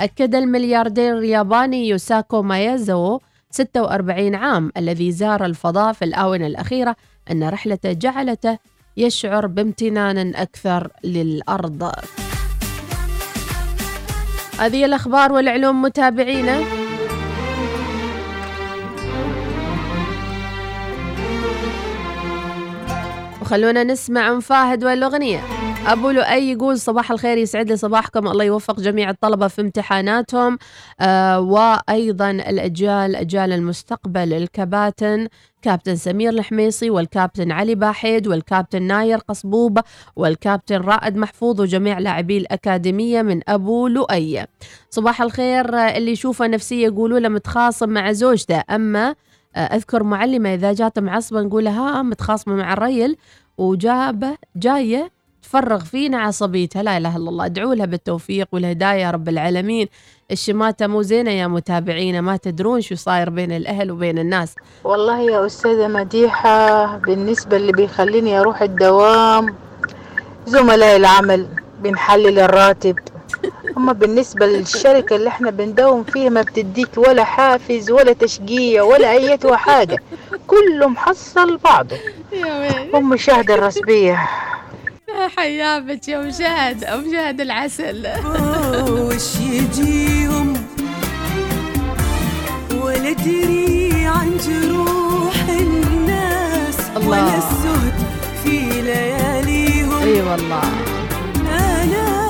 أكد الملياردير الياباني يوساكو مايازو ستة وأربعين عام الذي زار الفضاء في الآونة الأخيرة أن رحلته جعلته يشعر بامتنان أكثر للأرض. هذه الأخبار والعلوم متابعينا. وخلونا نسمع أم فاهد والأغنية. أبو لؤي يقول صباح الخير، يسعد لي صباحكم، الله يوفق جميع الطلبة في امتحاناتهم آه وأيضا الأجيال، أجيال المستقبل، الكباتن كابتن سمير الحميصي والكابتن علي باحد والكابتن ناير قصبوب والكابتن رائد محفوظ وجميع لاعبي الأكاديمية من أبو لؤي. صباح الخير، اللي يشوفه نفسية يقولوا له متخاصم مع زوجته، أما أذكر معلمة إذا جات معصبة نقول لها متخاصمة مع الريل وجابة جاية تفرغ فينا عصبيتها، لا إله إلا الله. ادعوا لها بالتوفيق والهداية يا رب العالمين. الشماتة مو زينة يا متابعينا، ما تدرون شو صاير بين الأهل وبين الناس. والله يا أستاذة مديحة، بالنسبة اللي بيخليني أروح الدوام زملاء العمل، بنحلل الراتب. أما بالنسبة للشركة اللي احنا بنداوم فيها ما بتديك ولا حافز ولا تشجيع ولا أي حاجة، كله محصل بعضه. أم شهد الرسبية، حيابك يا مشاهد، أم شهد العسل. وش يجيهم ولا تري عن جروح الناس ولا السهد في لياليهم. اي والله أنا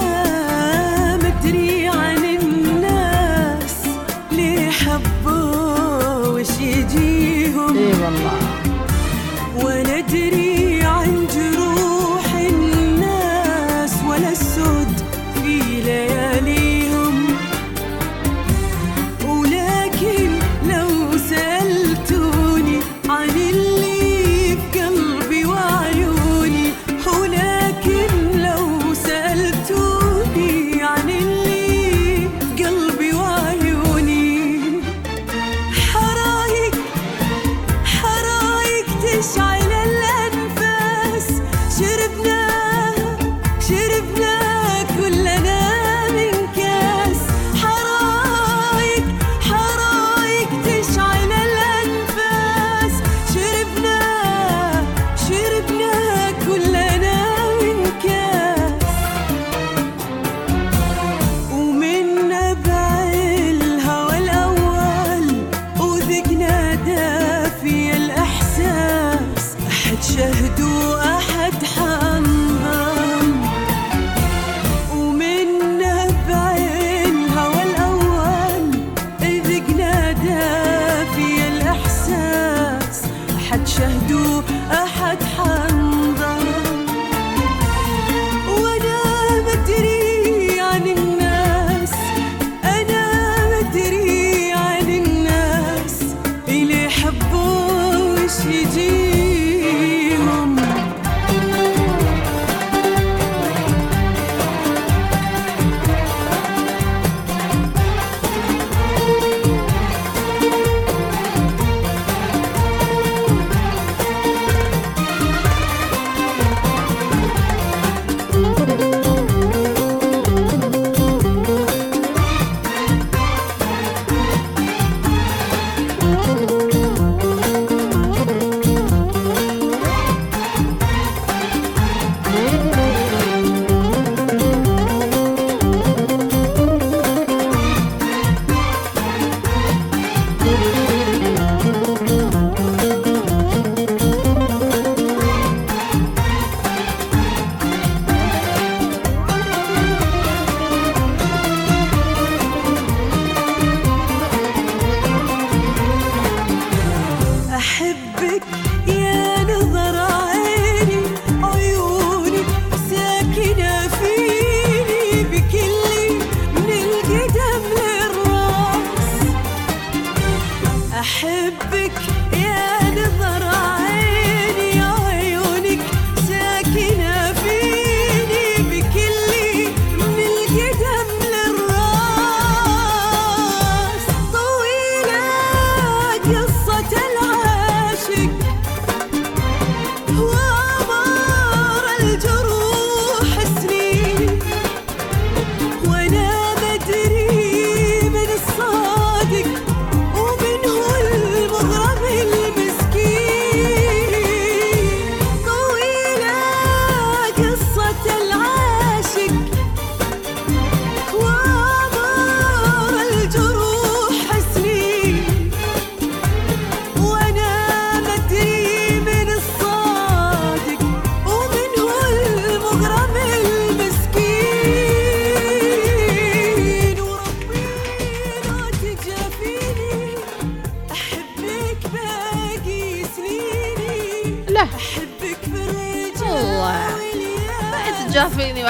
ما أدري عن الناس ليه حبوا وش يجيهم. اي والله ولا أدري عن جروح الناس ولا السهد في لياليهم، ولكن لو سألتوني عن اللي في قلبي وعيوني، ولكن لو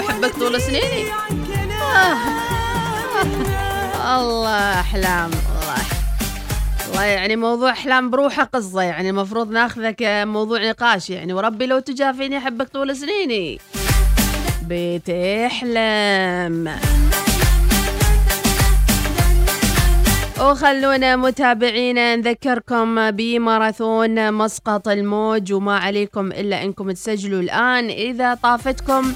أحبك طول سنيني. آه. آه. الله أحلام الله. الله يعني موضوع أحلام بروحه قصة، يعني المفروض ناخذه كموضوع نقاش يعني. وربي لو تجافيني أحبك طول سنيني بتحلم. وخلونا متابعينا نذكركم بماراثون مسقط الموج، وما عليكم إلا أنكم تسجلوا الآن إذا طافتكم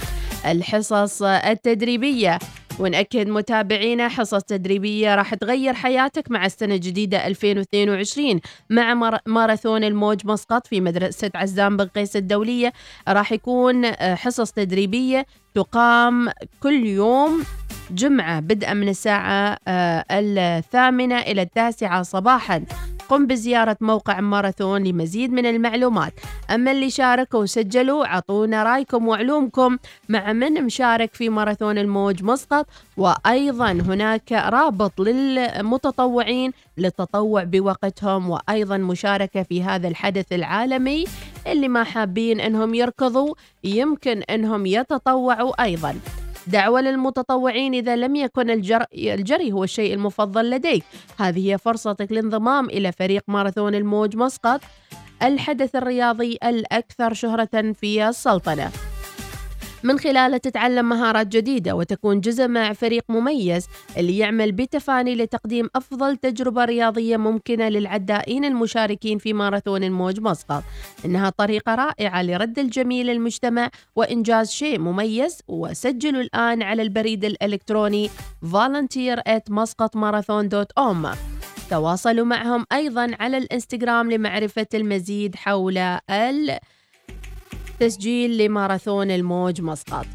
الحصص التدريبية. ونأكد متابعينا حصص تدريبية راح تغير حياتك مع السنة الجديدة ألفين واثنين وعشرين مع ماراثون الموج مسقط في مدرسة عزام بن قيس الدولية. راح يكون حصص تدريبية تقام كل يوم جمعة بدءا من الساعة الثامنة إلى التاسعة صباحا. قم بزيارة موقع ماراثون لمزيد من المعلومات. أما اللي شاركوا وسجلوا عطونا رأيكم وعلومكم مع من مشارك في ماراثون الموج مسقط. وأيضا هناك رابط للمتطوعين للتطوع بوقتهم وأيضا مشاركة في هذا الحدث العالمي. اللي ما حابين أنهم يركضوا يمكن أنهم يتطوعوا أيضا. دعوة للمتطوعين إذا لم يكن الجري هو الشيء المفضل لديك، هذه هي فرصتك للانضمام إلى فريق ماراثون الموج مسقط، الحدث الرياضي الأكثر شهرة في السلطنة. من خلاله تتعلم مهارات جديدة وتكون جزء مع فريق مميز اللي يعمل بتفاني لتقديم أفضل تجربة رياضية ممكنة للعدائين المشاركين في ماراثون الموج مسقط. إنها طريقة رائعة لرد الجميل للمجتمع وإنجاز شيء مميز. وسجلوا الآن على البريد الإلكتروني volunteer at musqat marathon dot com. تواصلوا معهم أيضا على الإنستغرام لمعرفة المزيد حول ال تسجيل لماراثون الموج مسقط.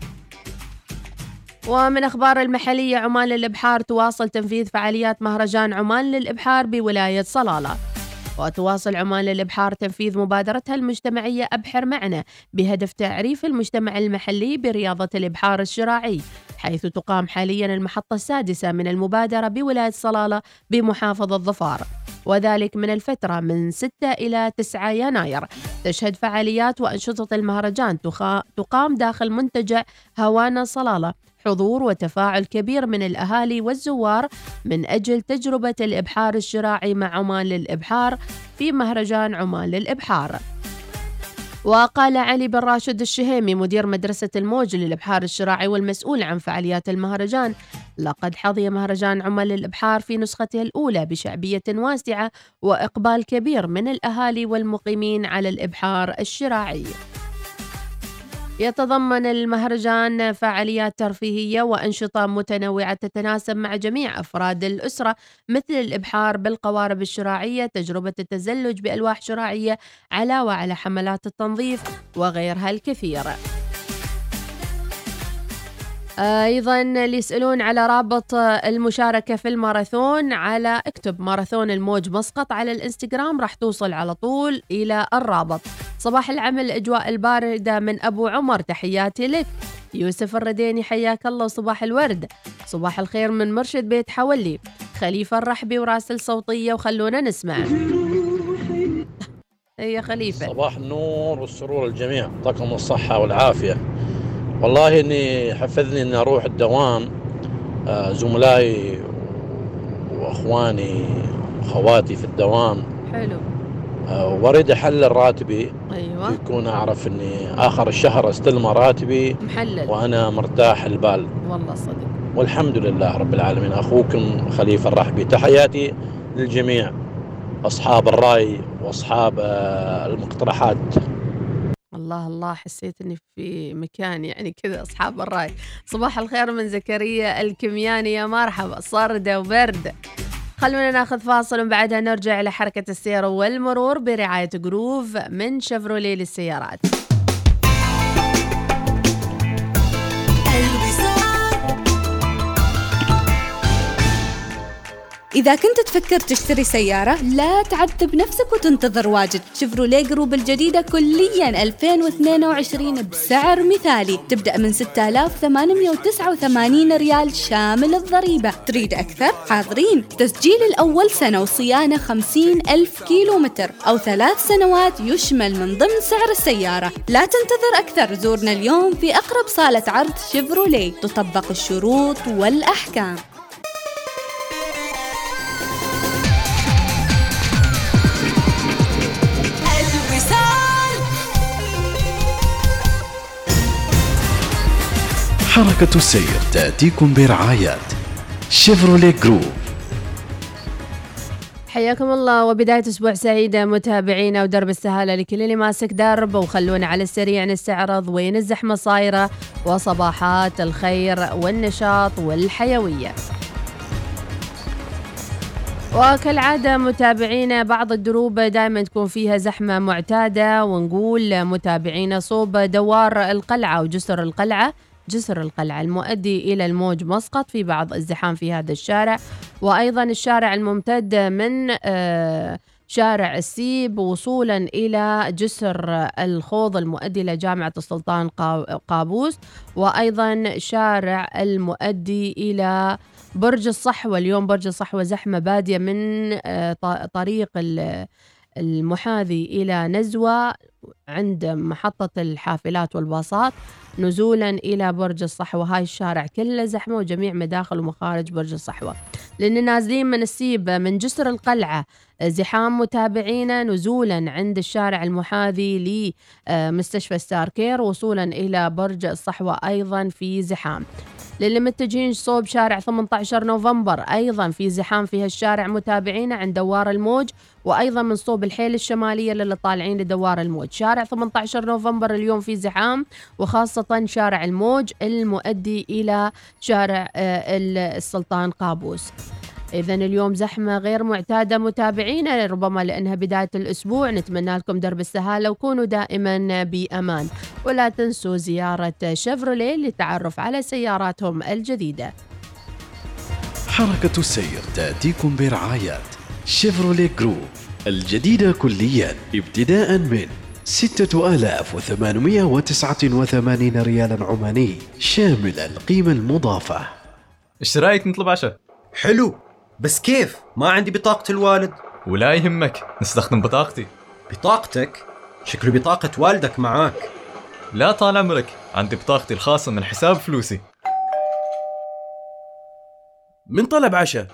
ومن أخبار المحلية، عمان للإبحار تواصل تنفيذ فعاليات مهرجان عمان للإبحار بولاية صلالة. وتواصل عمان للإبحار تنفيذ مبادرتها المجتمعية أبحر معنا بهدف تعريف المجتمع المحلي برياضة الإبحار الشراعي، حيث تقام حاليا المحطة السادسة من المبادرة بولاية صلالة بمحافظة ظفار، وذلك من الفترة من ستة إلى تسعة يناير. تشهد فعاليات وأنشطة المهرجان تخا... تقام داخل منتجع هوانا صلالة حضور وتفاعل كبير من الأهالي والزوار من أجل تجربة الإبحار الشراعي مع عمان للإبحار في مهرجان عمان للإبحار. وقال علي بن راشد الشهيمي مدير مدرسة الموج للإبحار الشراعي والمسؤول عن فعاليات المهرجان: لقد حظي مهرجان عمان للإبحار في نسخته الأولى بشعبية واسعة وإقبال كبير من الأهالي والمقيمين على الإبحار الشراعي. يتضمن المهرجان فعاليات ترفيهية وأنشطة متنوعة تتناسب مع جميع أفراد الأسرة، مثل الإبحار بالقوارب الشراعية، تجربة التزلج بألواح شراعية، علاوة على حملات التنظيف وغيرها الكثير. أيضا اللي يسألون على رابط المشاركة في الماراثون، على اكتب ماراثون الموج مسقط على الانستغرام راح توصل على طول إلى الرابط. صباح العمل، الأجواء الباردة من أبو عمر، تحياتي لك. يوسف الرديني حياك الله وصباح الورد. صباح الخير من مرشد بيت حولي. خليفة الرحبي وراسل صوتية وخلونا نسمع. هي خليفة، صباح النور والسرور الجميع، طاقم الصحة والعافية. والله إني حفزني إني أروح الدوام زملائي وأخواني وخواتي في الدوام. حلو. وأريد أحلل راتبي. أيوة. يكون أعرف إني آخر الشهر أستلم راتبي محلل وأنا مرتاح البال. والله صدق. والحمد لله رب العالمين. أخوكم خليفة الرحبي، تحياتي للجميع أصحاب الرأي وأصحاب المقترحات. الله الله، حسيت اني في مكان يعني كذا اصحاب الراي. صباح الخير من زكريا الكمياني، يا مرحبا صردة وبرد. خلونا ناخذ فاصل وبعدها نرجع الى حركة السير والمرور برعاية جروف من شفروليه للسيارات. إذا كنت تفكر تشتري سيارة لا تعذب نفسك وتنتظر واجد. شيفروليه جروب الجديدة كلياً ألفين واثنين وعشرين بسعر مثالي، تبدأ من ستة آلاف وثمانمئة وتسعة وثمانين ريال شامل الضريبة. تريد أكثر؟ حاضرين. تسجيل الأول سنة وصيانة خمسين ألف كيلومتر أو ثلاث سنوات يشمل من ضمن سعر السيارة. لا تنتظر أكثر، زورنا اليوم في أقرب صالة عرض شيفروليه، تطبق الشروط والأحكام. حركة السير تأتيكم برعاية شيفروليه جروب. حياكم الله وبداية أسبوع سعيدة متابعينا، ودرب السهالة لكل اللي ماسك درب. وخلونا على السريع نستعرض وين الزحمة صايرة وصباحات الخير والنشاط والحيوية. وكالعادة متابعينا بعض الدروب دائما تكون فيها زحمة معتادة، ونقول متابعينا صوب دوار القلعة وجسر القلعة جسر القلعة المؤدي إلى الموج مسقط في بعض الزحام في هذا الشارع، وأيضا الشارع الممتد من شارع السيب وصولا إلى جسر الخوض المؤدي إلى جامعة السلطان قابوس، وأيضا شارع المؤدي إلى برج الصحوة. اليوم برج الصحوة زحمة بادية من طريق المحاذي إلى نزوة عند محطة الحافلات والباصات نزولا إلى برج الصحوة. هاي الشارع كله زحمة، وجميع مداخل ومخارج برج الصحوة، لأن نازلين من السيب من جسر القلعة زحام متابعينا نزولا عند الشارع المحاذي لمستشفى ستاركير، وصولا إلى برج الصحوة أيضا في زحام. للي متجهين صوب شارع ثمانية عشر نوفمبر أيضا في زحام في هالشارع متابعينا عند دوار الموج، وأيضا من صوب الحيل الشمالية للي طالعين لدوار الموج. شارع ثمانية عشر نوفمبر اليوم في زحام، وخاصة شارع الموج المؤدي إلى شارع السلطان قابوس. إذن اليوم زحمة غير معتادة متابعينا، ربما لأنها بداية الأسبوع. نتمنى لكم درب السهالة، وكونوا دائما بأمان، ولا تنسوا زيارة شيفروليه للتعرف على سياراتهم الجديدة. حركة السير تأتيكم برعاية شيفروليه جروب الجديدة كليا، ابتداء من ستة آلاف وثمانمئة وتسعة وثمانين ريالا عماني شامل القيمة المضافة. إيش رأيك نطلب عشاء؟ حلو، بس كيف؟ ما عندي بطاقة الوالد. ولا يهمك، نستخدم بطاقتي. بطاقتك؟ شكله بطاقة والدك معاك. لا طال عمرك، عندي بطاقتي الخاصة من حساب فلوسي. من طلب عشاء،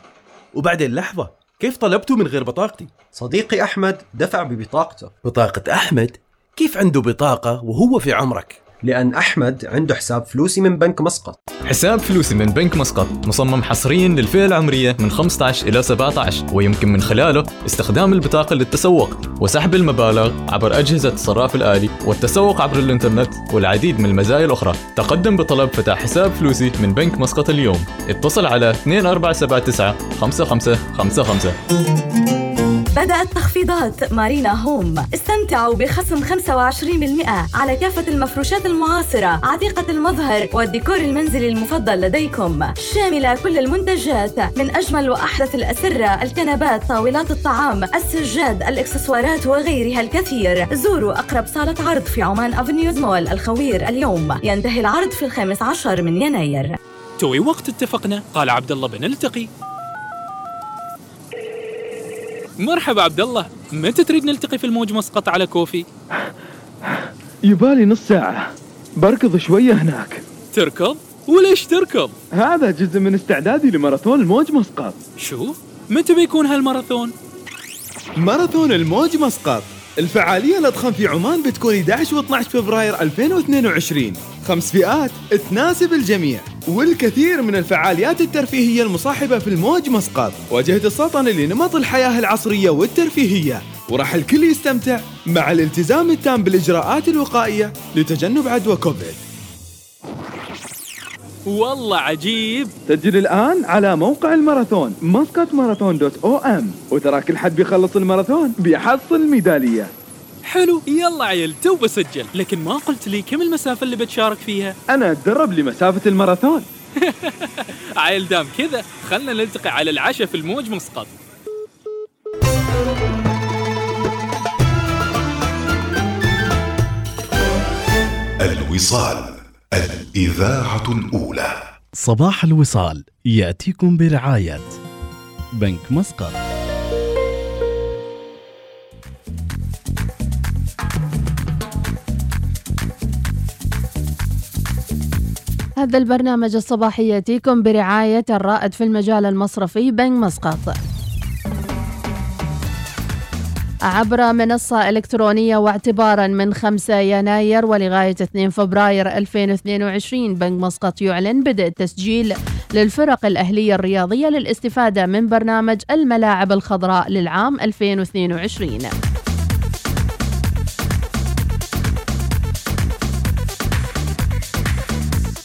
وبعدين لحظة، كيف طلبته من غير بطاقتي؟ صديقي أحمد دفع ببطاقته. بطاقة أحمد؟ كيف عنده بطاقة وهو في عمرك؟ لأن أحمد عنده حساب فلوسي من بنك مسقط. حساب فلوسي من بنك مسقط مصمم حصرياً للفئة العمرية من خمسة عشر إلى سبعة عشر، ويمكن من خلاله استخدام البطاقة للتسوق وسحب المبالغ عبر أجهزة الصراف الآلي والتسوق عبر الإنترنت والعديد من المزايا الأخرى. تقدم بطلب فتح حساب فلوسي من بنك مسقط اليوم. اتصل على اثنين أربعة سبعة تسعة خمسة خمسة خمسة خمسة. بدأت تخفيضات مارينا هوم، استمتعوا بخصم خمسة وعشرين بالمئة على كافة المفروشات المعاصرة عتيقة المظهر والديكور المنزلي المفضل لديكم، شاملة كل المنتجات من أجمل وأحدث الأسرة، الكنبات، طاولات الطعام، السجاد، الإكسسوارات وغيرها الكثير. زوروا أقرب صالة عرض في عمان أفنيوز مول الخوير اليوم، ينتهي العرض في الخامس عشر من يناير. توي وقت اتفقنا، قال عبد الله بنلتقي. مرحبا عبد الله، متى تريد نلتقي في الموج مسقط على كوفي؟ يبالي نص ساعة، بركض شوية هناك. تركض؟ وليش تركض؟ هذا جزء من استعدادي لماراثون الموج مسقط. شو؟ متى بيكون هالماراثون؟ ماراثون الموج مسقط، الفعالية الأضخم في عمان بتكون أحد عشر وأثني عشر فبراير ألفين واثنين وعشرين. خمس فئات تناسب الجميع، والكثير من الفعاليات الترفيهية المصاحبة في الموج مسقط، واجهة السلطنة لنمط الحياة العصرية والترفيهية، وراح الكل يستمتع مع الالتزام التام بالإجراءات الوقائية لتجنب عدوى كوفيد. والله عجيب. سجل الآن على موقع الماراثون مسقط ماراثون دوت أو إم، وترى كل حد بيخلص الماراثون بيحصل ميدالية. حلو، يلا عيل تو بسجل. لكن ما قلت لي كم المسافة اللي بتشارك فيها؟ أنا أتدرب لمسافة الماراثون، عيل دام كذا خلنا نلتقي على العشاء في الموج من سقط. الوصال الإذاعة الأولى. صباح الوصال يأتيكم برعاية بنك مسقط. هذا البرنامج الصباحي يأتيكم برعاية الرائد في المجال المصرفي بنك مسقط. عبر منصة إلكترونية واعتباراً من خمسة يناير ولغاية اثنين فبراير ألفين واثنين وعشرين بنك مسقط يعلن بدء التسجيل للفرق الأهلية الرياضية للاستفادة من برنامج الملاعب الخضراء للعام ألفين واثنين وعشرين.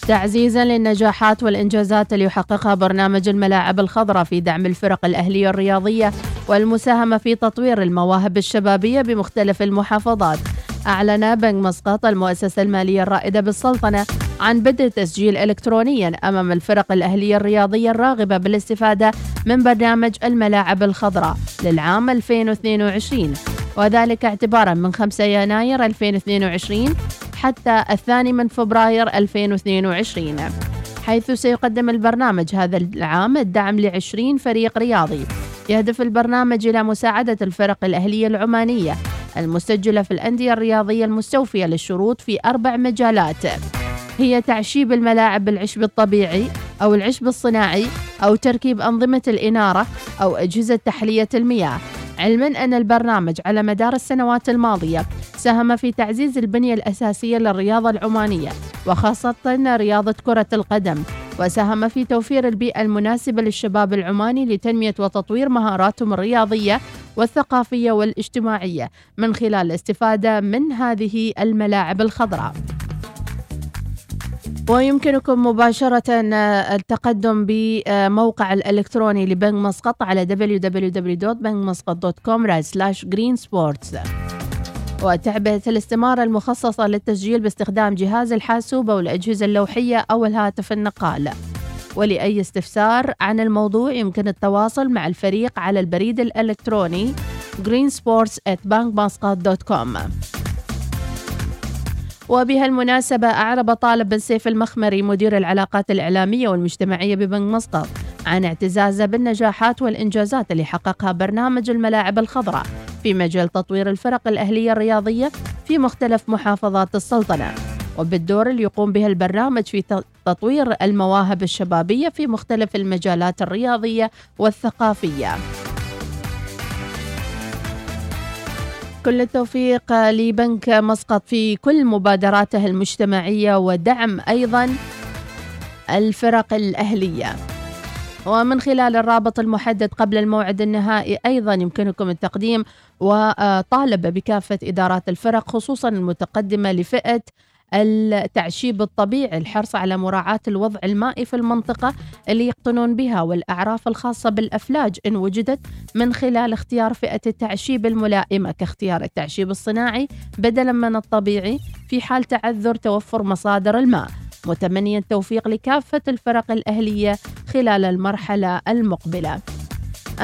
تعزيزاً للنجاحات والإنجازات اللي يحققها برنامج الملاعب الخضراء في دعم الفرق الأهلية الرياضية والمساهمة في تطوير المواهب الشبابية بمختلف المحافظات، أعلن بنك مسقط المؤسسة المالية الرائدة بالسلطنة عن بدء تسجيل إلكترونياً أمام الفرق الأهلية الرياضية الراغبة بالاستفادة من برنامج الملاعب الخضراء للعام ألفين واثنين وعشرين، وذلك اعتباراً من خمسة يناير ألفين واثنين وعشرين حتى الثاني من فبراير ألفين واثنين وعشرين، حيث سيقدم البرنامج هذا العام الدعم لعشرين فريق رياضي. يهدف البرنامج إلى مساعدة الفرق الأهلية العمانية المسجلة في الأندية الرياضية المستوفية للشروط في أربع مجالات هي تعشيب الملاعب بالعشب الطبيعي أو العشب الصناعي أو تركيب أنظمة الإنارة أو أجهزة تحلية المياه، علما أن البرنامج على مدار السنوات الماضية ساهم في تعزيز البنية الأساسية للرياضة العمانية وخاصة رياضة كرة القدم، وساهم في توفير البيئة المناسبة للشباب العماني لتنمية وتطوير مهاراتهم الرياضية والثقافية والاجتماعية من خلال الاستفادة من هذه الملاعب الخضراء. ويمكنكم مباشرة التقدم بموقع الإلكتروني لبنك مسقط على دبليو دبليو دبليو دوت بنك مسقط دوت كوم سلاش جرين سبورتس، وتعبئة الاستمارة المخصصة للتسجيل باستخدام جهاز الحاسوب أو الأجهزة اللوحية أو الهاتف النقال. ولأي استفسار عن الموضوع يمكن التواصل مع الفريق على البريد الإلكتروني green sports at bank masqat dot com. وبهالمناسبة أعرب طالب بن سيف المخمري مدير العلاقات الإعلامية والمجتمعية ببنك مسقط عن اعتزازه بالنجاحات والإنجازات اللي حققها برنامج الملاعب الخضراء في مجال تطوير الفرق الأهلية الرياضية في مختلف محافظات السلطنة، وبالدور اللي يقوم به البرنامج في تطوير المواهب الشبابية في مختلف المجالات الرياضية والثقافية. كل التوفيق لبنك مسقط في كل مبادراته المجتمعية ودعم أيضا الفرق الأهلية. ومن خلال الرابط المحدد قبل الموعد النهائي أيضا يمكنكم التقديم وطالب بكافة إدارات الفرق خصوصا المتقدمة لفئة التعشيب الطبيعي الحرص على مراعاة الوضع المائي في المنطقة اللي يقطنون بها والأعراف الخاصة بالأفلاج إن وجدت، من خلال اختيار فئة التعشيب الملائمة كاختيار التعشيب الصناعي بدلا من الطبيعي في حال تعذر توفر مصادر الماء، متمنيا التوفيق لكافة الفرق الأهلية خلال المرحلة المقبلة.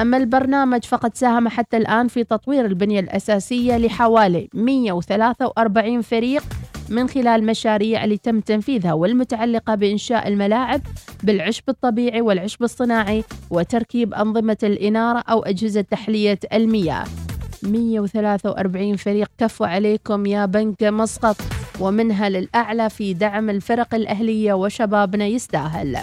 أما البرنامج فقد ساهم حتى الآن في تطوير البنية الأساسية لحوالي مئة وثلاثة وأربعين فريق من خلال مشاريع اللي تم تنفيذها والمتعلقة بإنشاء الملاعب بالعشب الطبيعي والعشب الصناعي وتركيب أنظمة الإنارة أو أجهزة تحلية المياه. مئة وثلاثة وأربعين فريق كفوا عليكم يا بنك مسقط، ومنها للأعلى في دعم الفرق الأهلية وشبابنا يستاهل.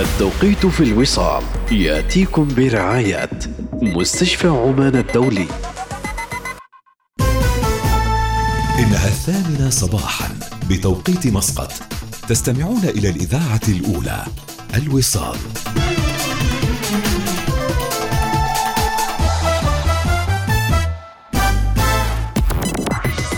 التوقيت في الوصال يأتيكم برعاية مستشفى عمان الدولي. إنها الثامنة صباحا بتوقيت مسقط، تستمعون إلى الإذاعة الأولى الوصال.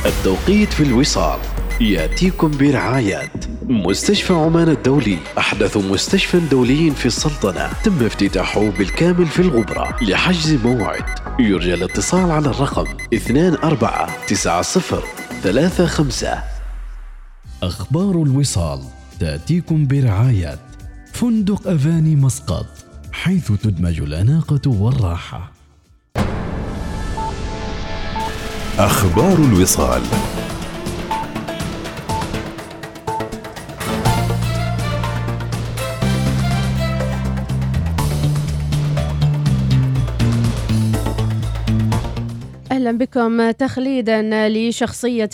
التوقيت في الوصال يأتيكم برعاية مستشفى عمان الدولي أحدث مستشفى دولي في السلطنة تم افتتاحه بالكامل في الغبرة. لحجز موعد يرجى الاتصال على الرقم اثنين أربعة تسعة صفر ثلاثة خمسة. أخبار الوصال تأتيكم برعاية فندق أفاني مسقط، حيث تدمج الأناقة والراحة. أخبار الوصال. أهلا بكم. تخليدا لشخصية